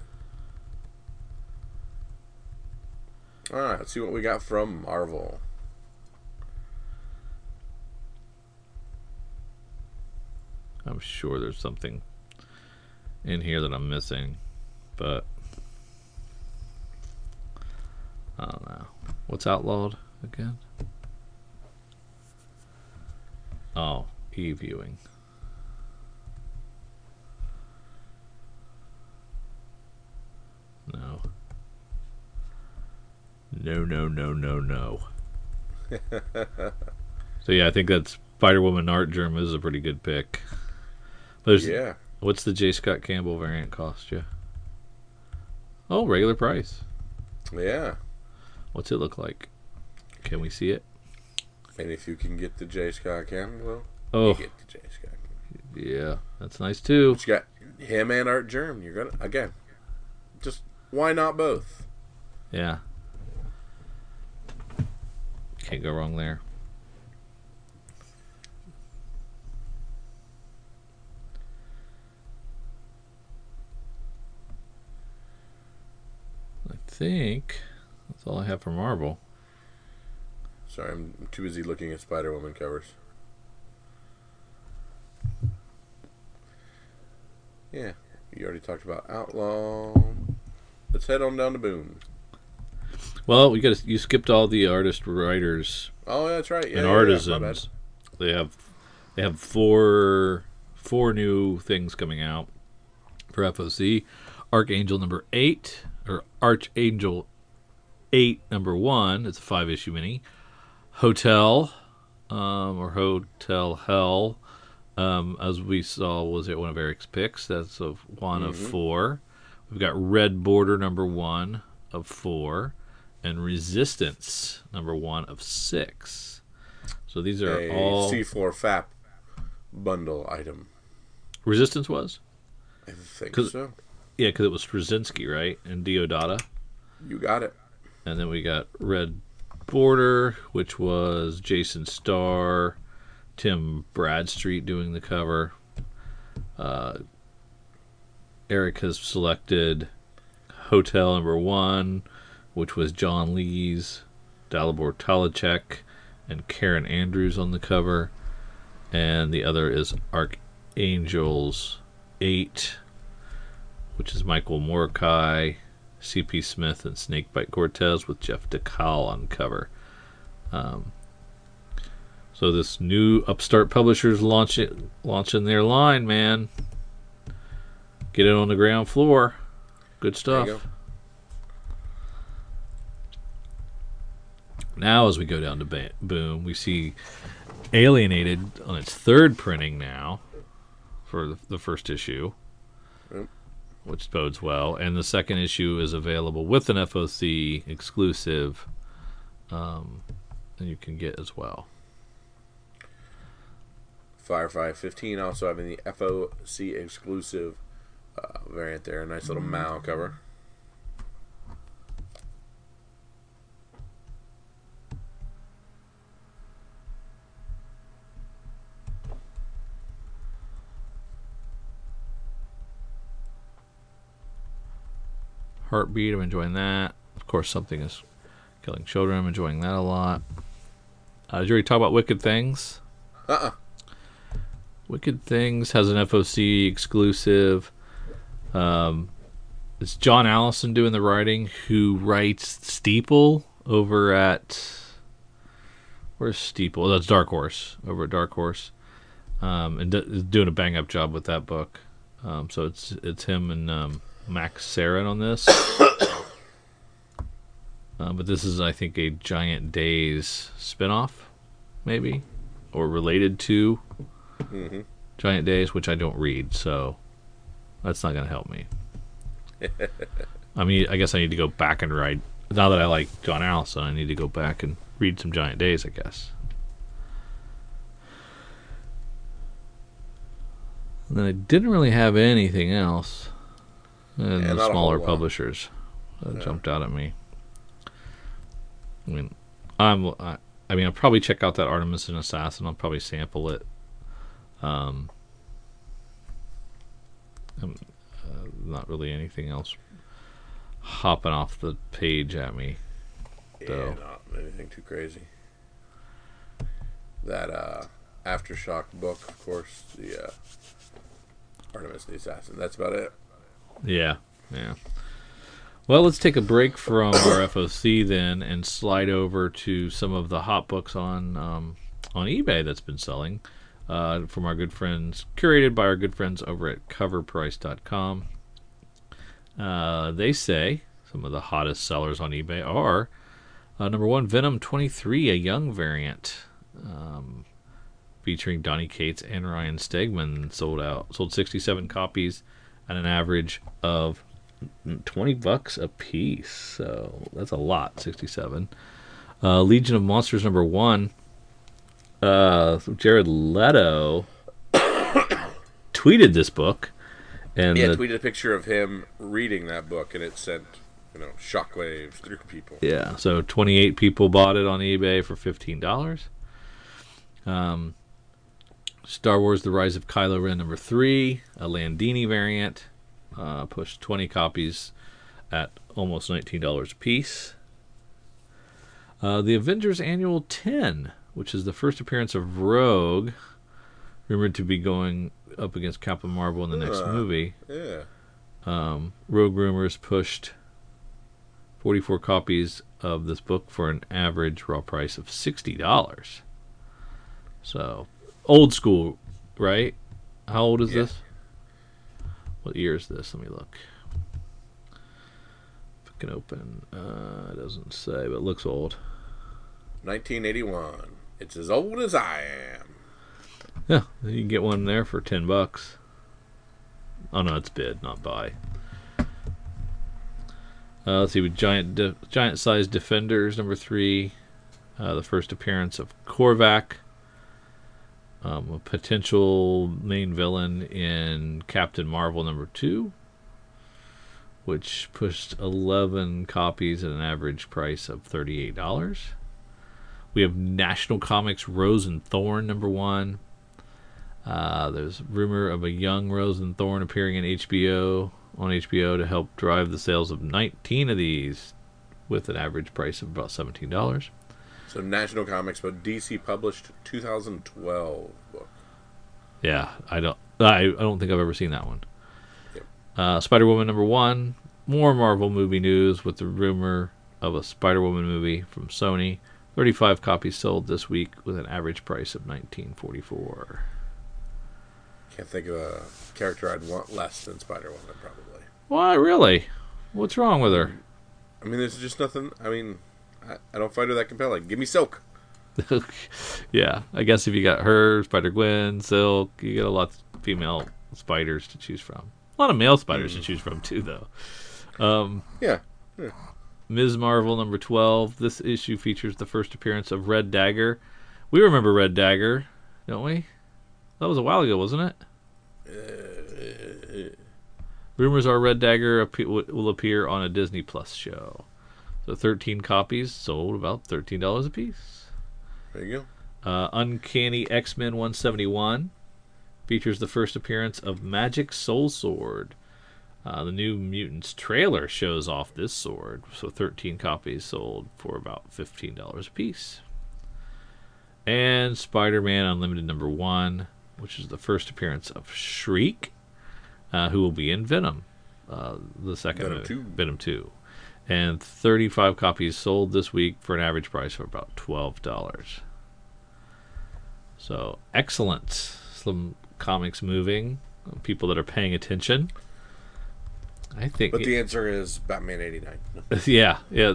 Alright, let's see what we got from Marvel. I'm sure there's something in here that I'm missing, but I don't know. What's outlawed again? Oh, e-viewing. No. No, no, no, no, no. So, yeah, I think that Spider-Woman Art Germ is a pretty good pick. There's, yeah. What's the J. Scott Campbell variant cost you? Oh, regular price. Yeah. What's it look like? Can we see it? And if you can get the J. Scott Campbell, oh. you get the J. Scott Campbell. Yeah, that's nice, too. But you got him and Art Germ. You're going to, again... Just why not both? Yeah. Can't go wrong there. I think that's all I have for Marvel. Sorry, I'm too busy looking at Spider-Woman covers. Yeah, you already talked about Outlaw. Let's head on down to Boom. Well, we got you skipped all the artist writers. Oh, that's right. Yeah, and yeah, artisans. Yeah, they have they have four four new things coming out for F O C. Archangel number eight or Archangel eight number one. It's a five issue mini. Hotel um, or Hotel Hell, um, as we saw, was it one of Eric's picks? That's a one mm-hmm. of four. We've got Red Border number one of four, and Resistance number one of six. So these are a all C four F A P bundle item. Resistance was? I think so. Yeah, because it was Straczynski, right? And Diodata. You got it. And then we got Red Border, which was Jason Starr, Tim Bradstreet doing the cover. Uh, Eric has selected Hotel Number One, which was John Lees, Dalibor Talachek, and Karen Andrews on the cover, and the other is Archangels Eight, which is Michael Morokai, C P. Smith, and Snakebite Cortez with Jeff DeCal on cover. Um, so this new upstart publisher's launching launching their line, man. Get it on the ground floor. Good stuff. There you go. Now, as we go down to ba- Boom, we see Alienated on its third printing now for the, the first issue, yep. which bodes well. And the second issue is available with an F O C exclusive um, that you can get as well. Firefly fifteen also having the F O C exclusive uh, variant there. A nice little mm-hmm. Mao cover. Heartbeat, I'm enjoying that. Of course, Something Is Killing Children, I'm enjoying that a lot. Uh, did you already talk about Wicked Things? Uh-uh. Wicked Things has an F O C exclusive. Um, it's John Allison doing the writing, who writes Steeple over at... Where's Steeple? That's Dark Horse. Over at Dark Horse. Um, and d- doing a bang-up job with that book. Um, so it's it's him and... Um, Max Sarin on this. uh, but this is, I think, a Giant Days spinoff, maybe, or related to mm-hmm. Giant Days, which I don't read, so that's not going to help me. I mean, I guess I need to go back and read. Now that I like John Allison, I need to go back and read some Giant Days, I guess. And then I didn't really have anything else. And yeah, the smaller publishers that yeah. jumped out at me. I mean, I'm, I, I mean, I'll probably check out that Artemis and Assassin. I'll probably sample it. Um, I'm, uh, not really anything else hopping off the page at me. Yeah, though. Not anything too crazy. That uh, Aftershock book, of course, the uh, Artemis and Assassin. That's about it. Yeah, yeah. Well, let's take a break from our F O C then and slide over to some of the hot books on um, on eBay that's been selling uh, from our good friends, curated by our good friends over at cover price dot com. Uh, they say some of the hottest sellers on eBay are uh, number one, Venom twenty-three, a young variant um, featuring Donny Cates and Ryan Stegman, sold out, sold sixty-seven copies at an average of twenty bucks a piece. So that's a lot, sixty-seven. Uh, Legion of Monsters number one. Uh, Jared Leto tweeted this book. And yeah, the, tweeted a picture of him reading that book, and it sent, you know, shockwaves through people. Yeah, so twenty-eight people bought it on eBay for fifteen dollars. Um... Star Wars: The Rise of Kylo Ren number three, a Landini variant, uh, pushed twenty copies at almost nineteen dollars a piece. Uh, the Avengers Annual ten, which is the first appearance of Rogue, rumored to be going up against Captain Marvel in the next uh, movie. Yeah. Um, Rogue rumors pushed forty-four copies of this book for an average raw price of sixty dollars. So. Old school, right? How old is yeah. this? What year is this? Let me look. If I can open. Uh, it doesn't say, but it looks old. nineteen eighty-one. It's as old as I am. Yeah, you can get one there for ten bucks. Oh, no, it's bid, not buy. Uh, let's see, with giant, de- giant-sized Defenders, number three. Uh, the first appearance of Korvac. Um, a potential main villain in Captain Marvel number two, which pushed eleven copies at an average price of thirty-eight dollars. We have National Comics Rose and Thorn number one. Uh, there's rumor of a young Rose and Thorn appearing in H B O on H B O to help drive the sales of nineteen of these with an average price of about seventeen dollars. So National Comics, but D C published two thousand twelve book. Yeah, I don't I, I don't think I've ever seen that one. Yep. Uh, Spider-Woman number one. More Marvel movie news with the rumor of a Spider-Woman movie from Sony. thirty-five copies sold this week with an average price of nineteen forty-four. Can't think of a character I'd want less than Spider-Woman, probably. Why, really? What's wrong with her? I mean, there's just nothing. I mean, I, I don't find her that compelling. Give me Silk. Yeah, I guess if you got her, Spider-Gwen, Silk, you get a lot of female spiders to choose from. A lot of male spiders mm. to choose from, too, though. Um, yeah. yeah. Miz Marvel, number twelve. This issue features the first appearance of Red Dagger. We remember Red Dagger, don't we? That was a while ago, wasn't it? Uh, Rumors are Red Dagger will appear on a Disney Plus show. So thirteen copies sold about thirteen dollars a piece. There you go. Uh, Uncanny X-Men one seventy-one features the first appearance of Magic Soul Sword. Uh, the New Mutants trailer shows off this sword. So thirteen copies sold for about fifteen dollars a piece. And Spider-Man Unlimited number one, which is the first appearance of Shriek, uh, who will be in Venom, uh, the second Venom two. Venom two. And thirty-five copies sold this week for an average price of about twelve dollars. So, excellent. Some comics moving, people that are paying attention. I think But the it, answer is Batman eighty-nine. Yeah, yeah.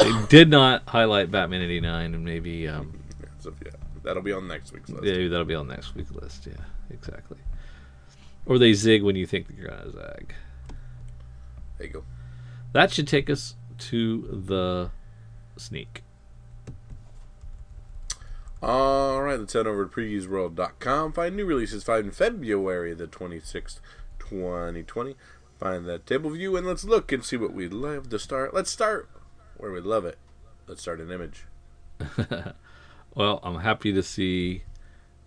They did not highlight Batman eighty-nine, and maybe um, so, yeah, that'll be on next week's list. Yeah, that'll be on next week's list. Yeah, exactly. Or they zig when you think you're gonna zag. There you go. That should take us to the sneak. All right, let's head over to previews world dot com. Find new releases. Find February the twenty-sixth, twenty twenty. Find that table view, and let's look and see what we'd love to start. Let's start where we love it. Let's start an image. Well, I'm happy to see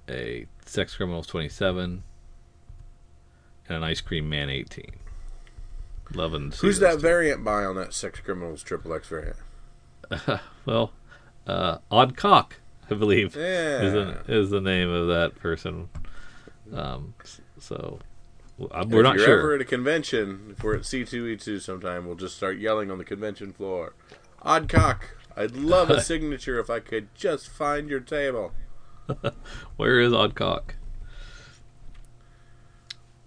a Sex Criminals twenty-seven and an Ice Cream Man eighteen. Loving. To see Who's that two. variant by on that Sex Criminals Triple X variant? Uh, well, uh, Odd Cock, I believe, yeah. is, an, is the name of that person. Um, so. I'm, we're if not you're sure. Ever at a convention, if we're at C two E two sometime, we'll just start yelling on the convention floor. Odd Cock, I'd love a signature if I could just find your table. Where is Odd Cock?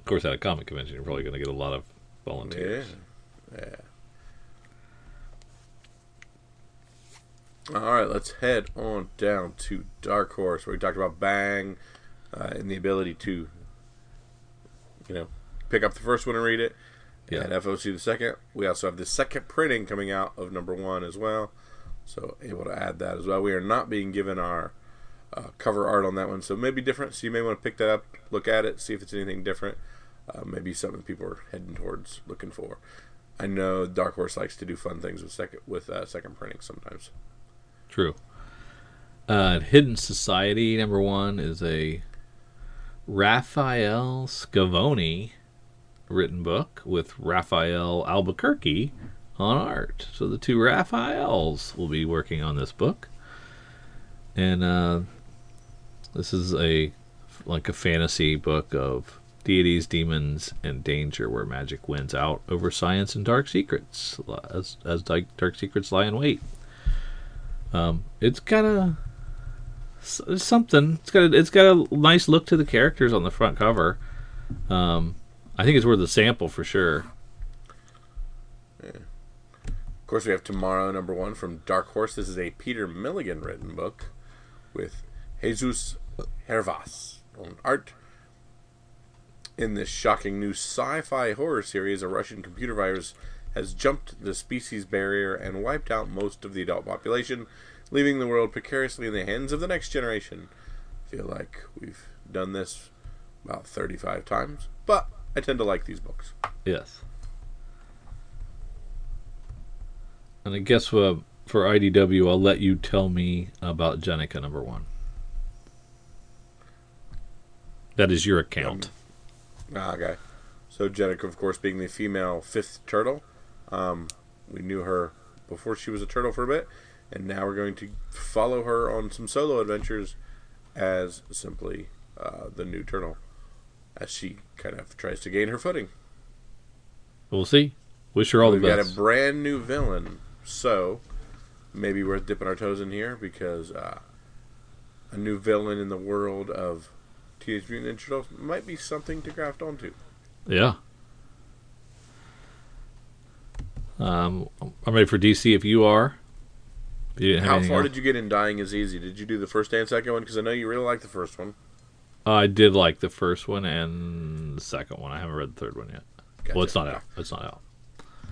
Of course, at a comic convention, you're probably going to get a lot of volunteers. Yeah. yeah. All right, let's head on down to Dark Horse, where we talked about Bang uh, and the ability to. You know, pick up the first one and read it. Yeah. And F O C the second. We also have the second printing coming out of number one as well. So able to add that as well. We are not being given our uh, cover art on that one. So maybe different. So you may want to pick that up, look at it, see if it's anything different. Uh, maybe something people are heading towards, looking for. I know Dark Horse likes to do fun things with second with uh, second printing sometimes. True. Uh, Hidden Society number one is a Raphael Scavone written book with Raphael Albuquerque on art. So the two Raphaels will be working on this book. And uh, this is a like a fantasy book of deities, demons, and danger where magic wins out over science and dark secrets as, as dark secrets lie in wait. Um, it's kind of It's something. It's got a, it's got a nice look to the characters on the front cover. Um, I think it's worth a sample for sure. Yeah. Of course, we have Tomorrow number one from Dark Horse. This is a Peter Milligan written book with Jesus Hervas on art. In this shocking new sci-fi horror series, a Russian computer virus has jumped the species barrier and wiped out most of the adult population, leaving the world precariously in the hands of the next generation. I feel like we've done this about thirty-five times, but I tend to like these books. Yes. And I guess uh, for I D W, I'll let you tell me about Jenica number one. That is your account. Um, ah, okay. So Jenica, of course, being the female fifth turtle. Um, we knew her before she was a turtle for a bit. And now we're going to follow her on some solo adventures as simply uh, the new turtle, as she kind of tries to gain her footing. We'll see. Wish her all We've the best. We've got a brand new villain, so maybe worth dipping our toes in here because uh, a new villain in the world of Teenage Mutant Ninja Turtles might be something to graft onto. Yeah. Um, I'm ready for D C if you are. If you didn't have How far on. did you get in Dying is Easy? Did you do the first and second one? Because I know you really liked the first one. Uh, I did like the first one and the second one. I haven't read the third one yet. Gotcha. Well, it's not out. It's not out.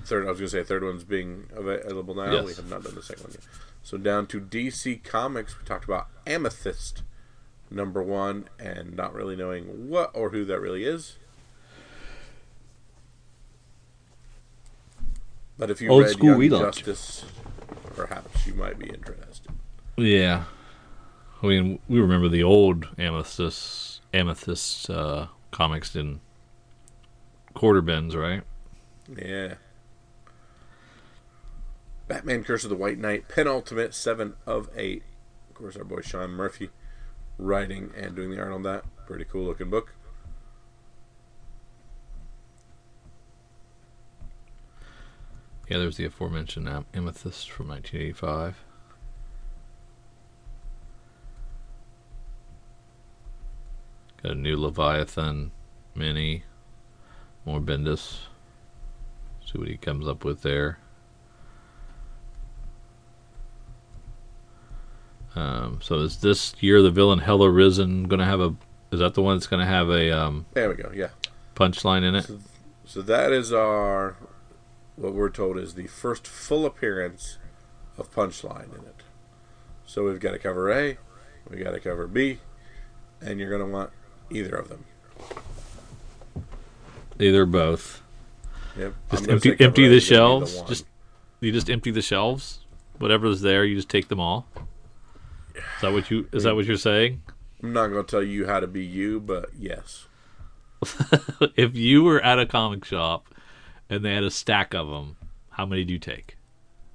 Third, I was going to say third one's being available now. Yes. We have not done the second one yet. So down to D C Comics, we talked about Amethyst number one and not really knowing what or who that really is. But if you Old read school Young Justice, perhaps you might be interested. Yeah. I mean, we remember the old Amethyst, Amethyst uh, comics in quarter bins, right? Yeah. Batman Curse of the White Knight, penultimate, seven of eight. Of course, our boy Sean Murphy writing and doing the art on that. Pretty cool looking book. Yeah, there's the aforementioned um, Amethyst from nineteen eighty-five. Got a new Leviathan mini. More Bendis. See what he comes up with there. Um, so is this year the villain Hella Risen going to have a... Is that the one that's going to have a... Um, there we go, yeah. Punchline in it? So, so that is our... What we're told is the first full appearance of Punchline in it. So we've got a Cover A, we've got a Cover B, and you're going to want either of them. Either or both. Yep. Just empty, empty the shelves. Just you just empty the shelves. Whatever's there, you just take them all. Is that what you? Is that what you're saying? I'm not going to tell you how to be you, but yes. If you were at a comic shop. And they had a stack of them. How many do you take?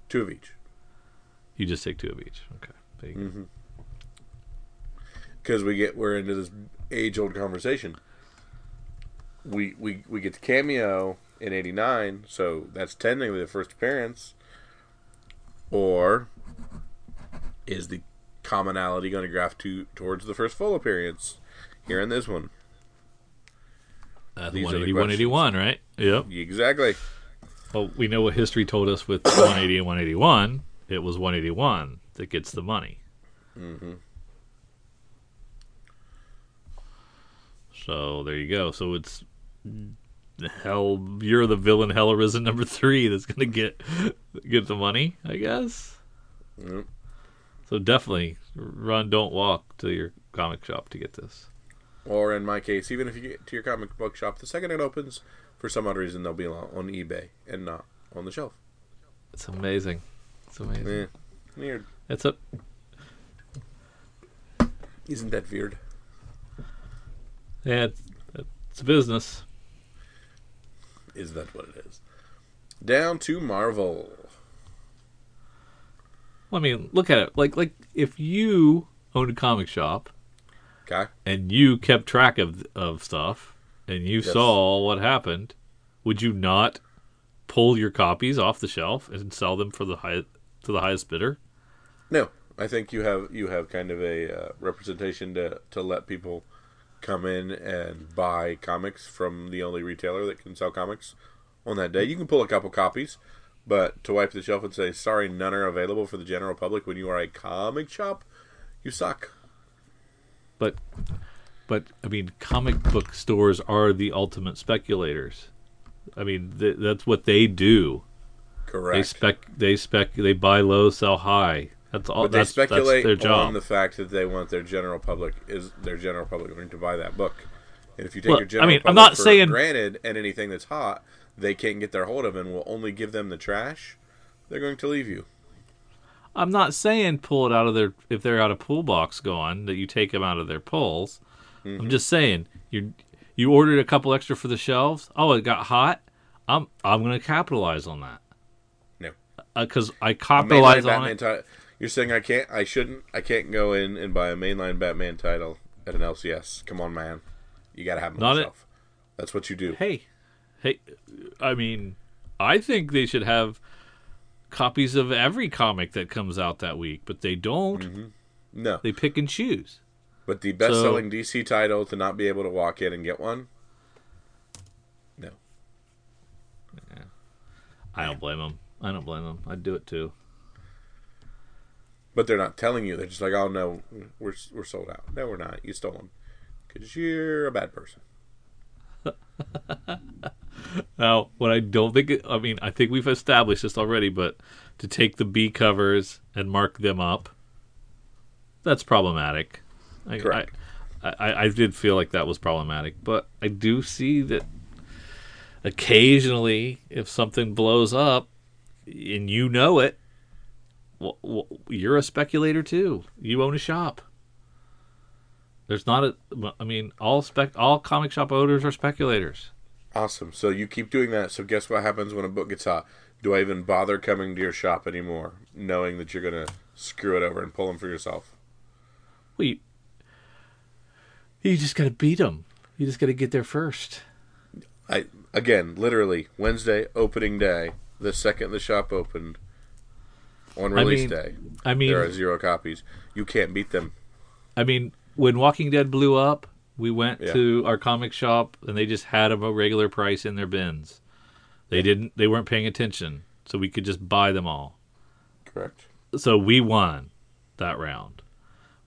Two of each. You just take two of each. Okay. Because mm-hmm. we get we're into this age-old conversation. We we we get the cameo in eighty-nine, so that's technically the first appearance. Or is the commonality going to graft to towards the first full appearance here in this one? Uh, the one eighty, one eighty-one, right? Yep. Exactly. Well, we know what history told us with one eighty and one eighty-one. It was one eighty-one that gets the money. Mm-hmm. So there you go. So it's hell. You're the villain, Hella Risen number three. That's gonna get get the money, I guess. Yep. So definitely run, don't walk to your comic shop to get this. Or in my case, even if you get to your comic book shop, the second it opens, for some odd reason, they'll be on eBay and not on the shelf. It's amazing. It's amazing. Yeah. Weird. It's a... Isn't that weird? Yeah, it's, it's a business. Is that what it is? Down to Marvel. Well, I mean, look at it. Like, like if you owned a comic shop... Okay. And you kept track of of stuff, and you yes. saw what happened. Would you not pull your copies off the shelf and sell them for the high, to the highest bidder? No, I think you have you have kind of a uh, representation to to let people come in and buy comics from the only retailer that can sell comics on that day. You can pull a couple copies, but to wipe the shelf and say, "Sorry, none are available for the general public." When you are a comic shop, you suck. But, but I mean, comic book stores are the ultimate speculators. I mean, th- that's what they do. Correct. They spec. They spec. They buy low, sell high. That's all. But they that's, speculate that's their job. On the fact that they want their general public is their general public going to buy that book. And if you take well, your general I mean, public I'm not for saying... granted, and anything that's hot, they can't get their hold of, and will only give them the trash. They're going to leave you. I'm not saying pull it out of their... If they're out of pull box gone, that you take them out of their pulls. Mm-hmm. I'm just saying, you you ordered a couple extra for the shelves. Oh, it got hot. I'm I'm going to capitalize on that. No. Because uh, I capitalize on it. T- You're saying I can't... I shouldn't... I can't go in and buy a mainline Batman title at an L C S. Come on, man. You got to have them on the shelf. That's what you do. Hey. Hey. I mean, I think they should have... copies of every comic that comes out that week, but they don't. Mm-hmm. No, they pick and choose. But the best-selling so, D C title to not be able to walk in and get one? No. Yeah. I don't blame them. I don't blame them. I'd do it too. But they're not telling you. They're just like, oh, no, we're we're sold out. No, we're not. You stole them. Because you're a bad person. Now, what I don't think... I mean, I think we've established this already, but to take the B covers and mark them up, that's problematic. I, Correct. I, I, I did feel like that was problematic, but I do see that occasionally if something blows up and you know it, well, well, you're a speculator too. You own a shop. There's not a... I mean, all spec, all comic shop owners are speculators. Awesome. So you keep doing that. So guess what happens when a book gets hot? Do I even bother coming to your shop anymore, knowing that you're going to screw it over and pull them for yourself? Well, you, you just got to beat them. You just got to get there first. I again, literally, Wednesday, opening day, the second the shop opened, on release I mean, day, I mean, there are zero copies. You can't beat them. I mean, when Walking Dead blew up, we went yeah. to our comic shop, and they just had them a regular price in their bins. They didn't. They weren't paying attention, so we could just buy them all. Correct. So we won that round.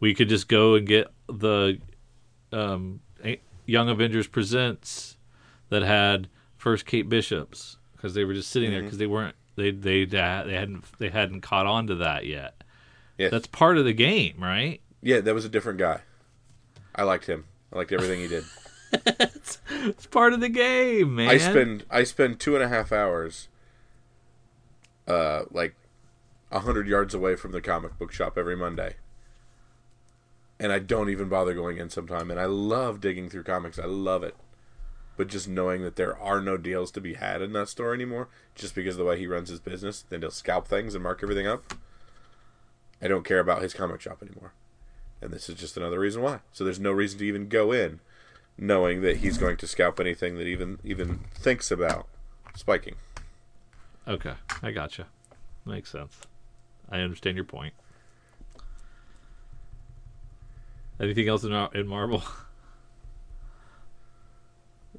We could just go and get the um, Young Avengers Presents that had first Kate Bishop's, because they were just sitting mm-hmm. there because they weren't they they they hadn't they hadn't caught on to that yet. Yes. That's part of the game, right? Yeah, that was a different guy. I liked him. I liked everything he did. it's, it's part of the game, man. I spend I spend two and a half hours, uh, like a hundred yards away from the comic book shop every Monday. And I don't even bother going in sometime. And I love digging through comics. I love it. But just knowing that there are no deals to be had in that store anymore, just because of the way he runs his business, then he'll scalp things and mark everything up. I don't care about his comic shop anymore. And this is just another reason why. So there's no reason to even go in, knowing that he's going to scalp anything that even even thinks about spiking. Okay, I gotcha. Makes sense. I understand your point. Anything else in, our, in Marvel?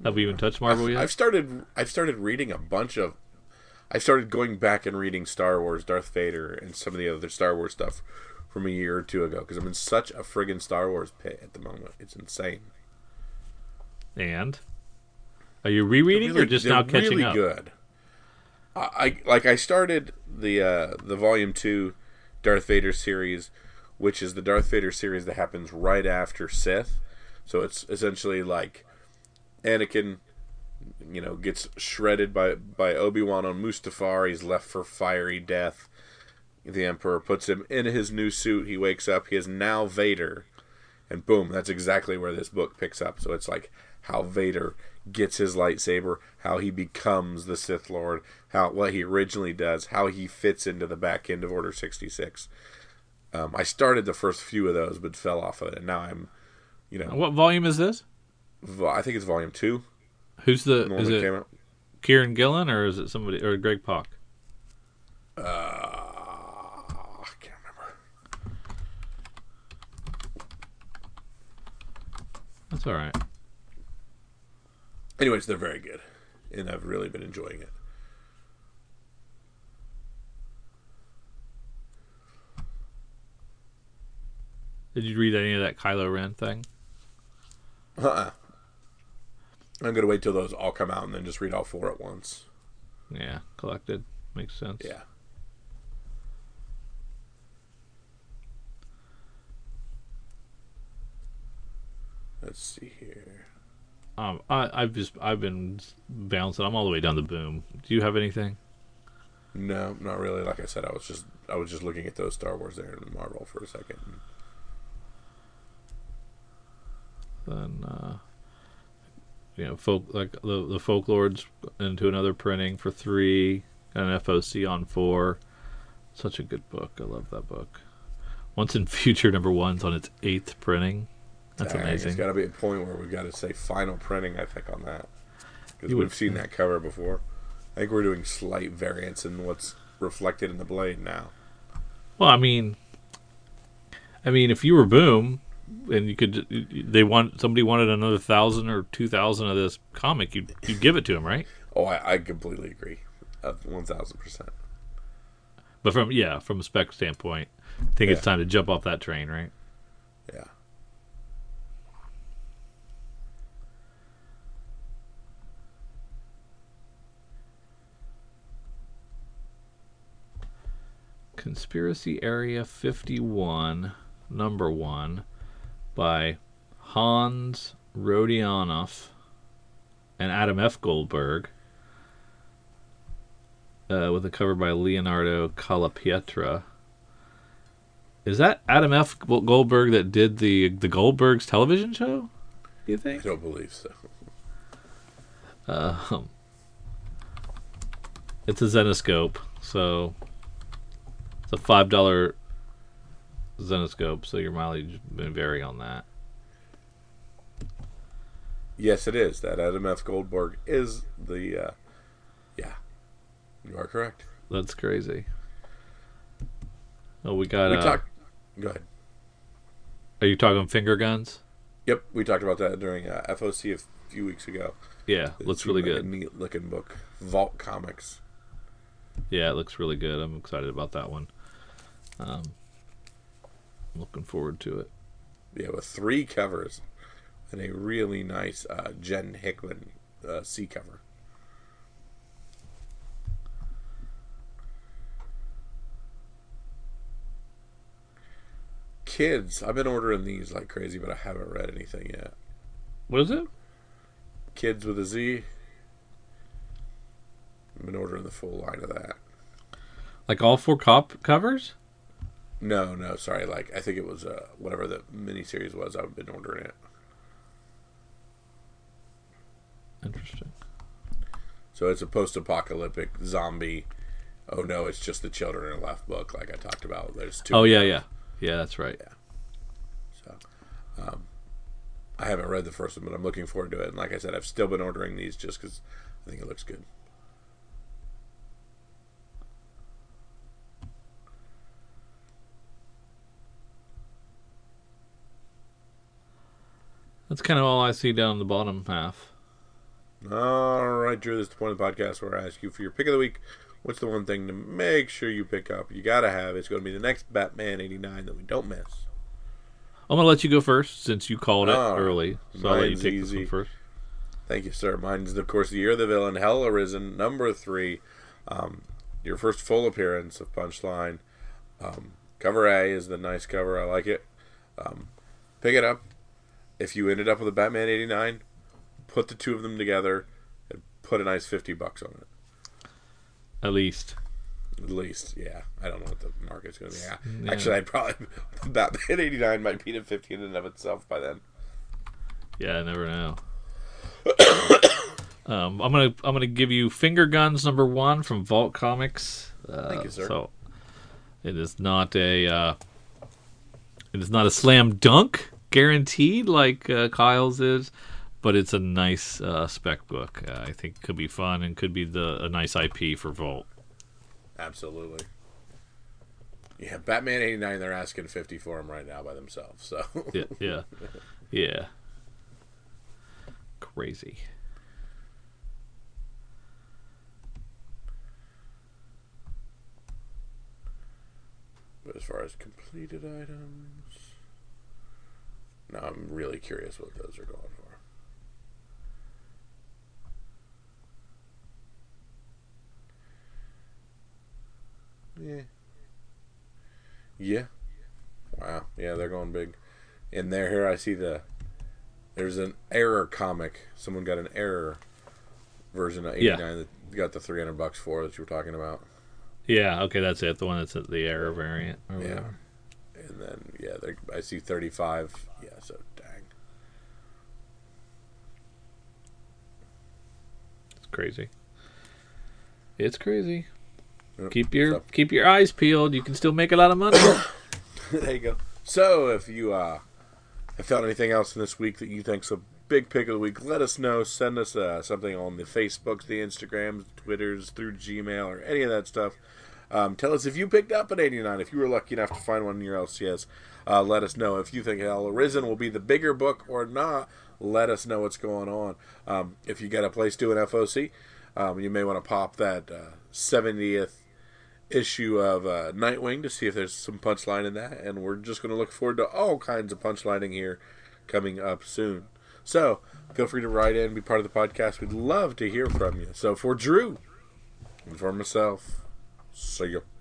Have we even touched Marvel I've, yet? I've started. I've started reading a bunch of. I started going back and reading Star Wars, Darth Vader, and some of the other Star Wars stuff from a year or two ago because I'm in such a friggin' Star Wars pit at the moment. It's insane. And are you rereading really, or just now catching really up? Really good. I, I like. I started the uh, the volume two Darth Vader series, which is the Darth Vader series that happens right after Sith. So it's essentially like Anakin, you know, gets shredded by, by Obi-Wan on Mustafar. He's left for fiery death. The Emperor puts him in his new suit. He wakes up. He is now Vader. And boom, that's exactly where this book picks up. So it's like how Vader gets his lightsaber, how he becomes the Sith Lord, how what he originally does, how he fits into the back end of Order sixty-six. Um, I started the first few of those, but fell off of it, and now I'm, you know. What volume is this? Vo- I think it's volume two. Who's the? the is it Kieran Gillen or is it somebody or Greg Pak? Uh, I can't remember. That's all right. Anyways, they're very good, and I've really been enjoying it. Did you read any of that Kylo Ren thing? Uh-uh. I'm going to wait till those all come out and then just read all four at once. Yeah, collected. Makes sense. Yeah. Let's see here. Um, I, I've just I've been bouncing. I'm all the way down to Boom. Do you have anything? No, not really. Like I said, I was just I was just looking at those Star Wars there and Marvel for a second. Then, uh, you know, folk like the the Folklords into another printing for three, got an F O C on four. Such a good book. I love that book. Once in Future, number one's on its eighth printing. That's Dang, amazing. There's got to be a point where we've got to say final printing, I think, on that. Because we've would, seen that cover before. I think we're doing slight variants in what's reflected in the blade now. Well, I mean, I mean, if you were Boom, and you could, they want somebody wanted another thousand or two thousand of this comic, you'd you'd give it to them, right? Oh, I, I completely agree, uh, one thousand percent. But from yeah, from a spec standpoint, I think yeah. it's time to jump off that train, right? Yeah. Conspiracy Area fifty-one, number one, by Hans Rodionoff and Adam F. Goldberg, uh, with a cover by Leonardo Calapietra. Is that Adam F. Goldberg that did the the Goldbergs television show, do you think? I don't believe so. Uh, it's a Zenoscope, so... It's a five dollar Zenoscope, so your mileage may vary on that. Yes, it is. That Adam F. Goldberg is the... Uh, yeah, you are correct. That's crazy. Oh, we got... We uh, talk- Go ahead. Are you talking finger guns? Yep, we talked about that during uh, F O C a few weeks ago. Yeah, it looks really good. A neat-looking book. Vault Comics. Yeah, it looks really good. I'm excited about that one. Um, looking forward to it. Yeah, with three covers and a really nice uh, Jen Hickman uh, C cover. Kids, I've been ordering these like crazy, but I haven't read anything yet. What is it? Kids with a Z. I've been ordering the full line of that. Like all four cop covers? No, no, sorry. Like I think it was uh, whatever the miniseries was. I've been ordering it. Interesting. So it's a post-apocalyptic zombie. Oh no, it's just the children are left book, like I talked about. There's two. Oh yeah, yeah, yeah. That's right. Yeah. So, um, I haven't read the first one, but I'm looking forward to it. And like I said, I've still been ordering these just because I think it looks good. That's kind of all I see down the bottom half. All right, Drew, this is the point of the podcast where I ask you for your pick of the week. What's the one thing to make sure you pick up? You got to have it. It's going to be the next Batman eighty-nine that we don't miss. I'm going to let you go first since you called it oh, early. So I'll let you take easy. This one first. Thank you, sir. Mine's, of course, The Year of the Villain, Hella Risen, number three. Um, your first full appearance of Punchline. Um, cover A is the nice cover. I like it. Um, pick it up. If you ended up with a Batman eighty-nine, put the two of them together and put a nice fifty bucks on it. At least. At least, yeah. I don't know what the market's going to be. Yeah. Actually, I probably Batman eighty-nine might be to fifty in and of itself by then. Yeah, I never know. um, I'm gonna I'm gonna give you Finger Guns number one from Vault Comics. Uh, Thank you, sir. So it is not a uh, it is not a slam dunk. Guaranteed, like uh, Kyle's is, but it's a nice uh, spec book. Uh, I think could be fun and could be the a nice I P for Volt. Absolutely. Yeah, Batman eighty-nine. They're asking fifty for them right now by themselves. So yeah, yeah, yeah. Crazy. But as far as completed items. Now I'm really curious what those are going for. Yeah. Yeah. Wow. Yeah, they're going big. In there, here I see the... There's an error comic. Someone got an error version of eighty-nine yeah. that got the three hundred bucks for that you were talking about. Yeah, okay, that's it. The one that's at the error variant. Or yeah. Whatever. And then, yeah, I see thirty-five. Yeah, so dang. It's crazy. It's crazy. Yep. Keep your so. keep your eyes peeled. You can still make a lot of money. There you go. So, if you uh, have found anything else in this week that you think's a big pick of the week, let us know. Send us uh, something on the Facebooks, the Instagrams, Twitters, through Gmail, or any of that stuff. Um, tell us if you picked up an eighty-nine. If you were lucky enough to find one in your L C S, uh, let us know. If you think Hella Risen will be the bigger book or not, let us know what's going on. Um, if you got a place to an F O C, um, you may want to pop that uh, seventieth issue of uh, Nightwing to see if there's some punchline in that. And we're just going to look forward to all kinds of punchlining here coming up soon. So feel free to write in, be part of the podcast. We'd love to hear from you. So for Drew and for myself, see ya.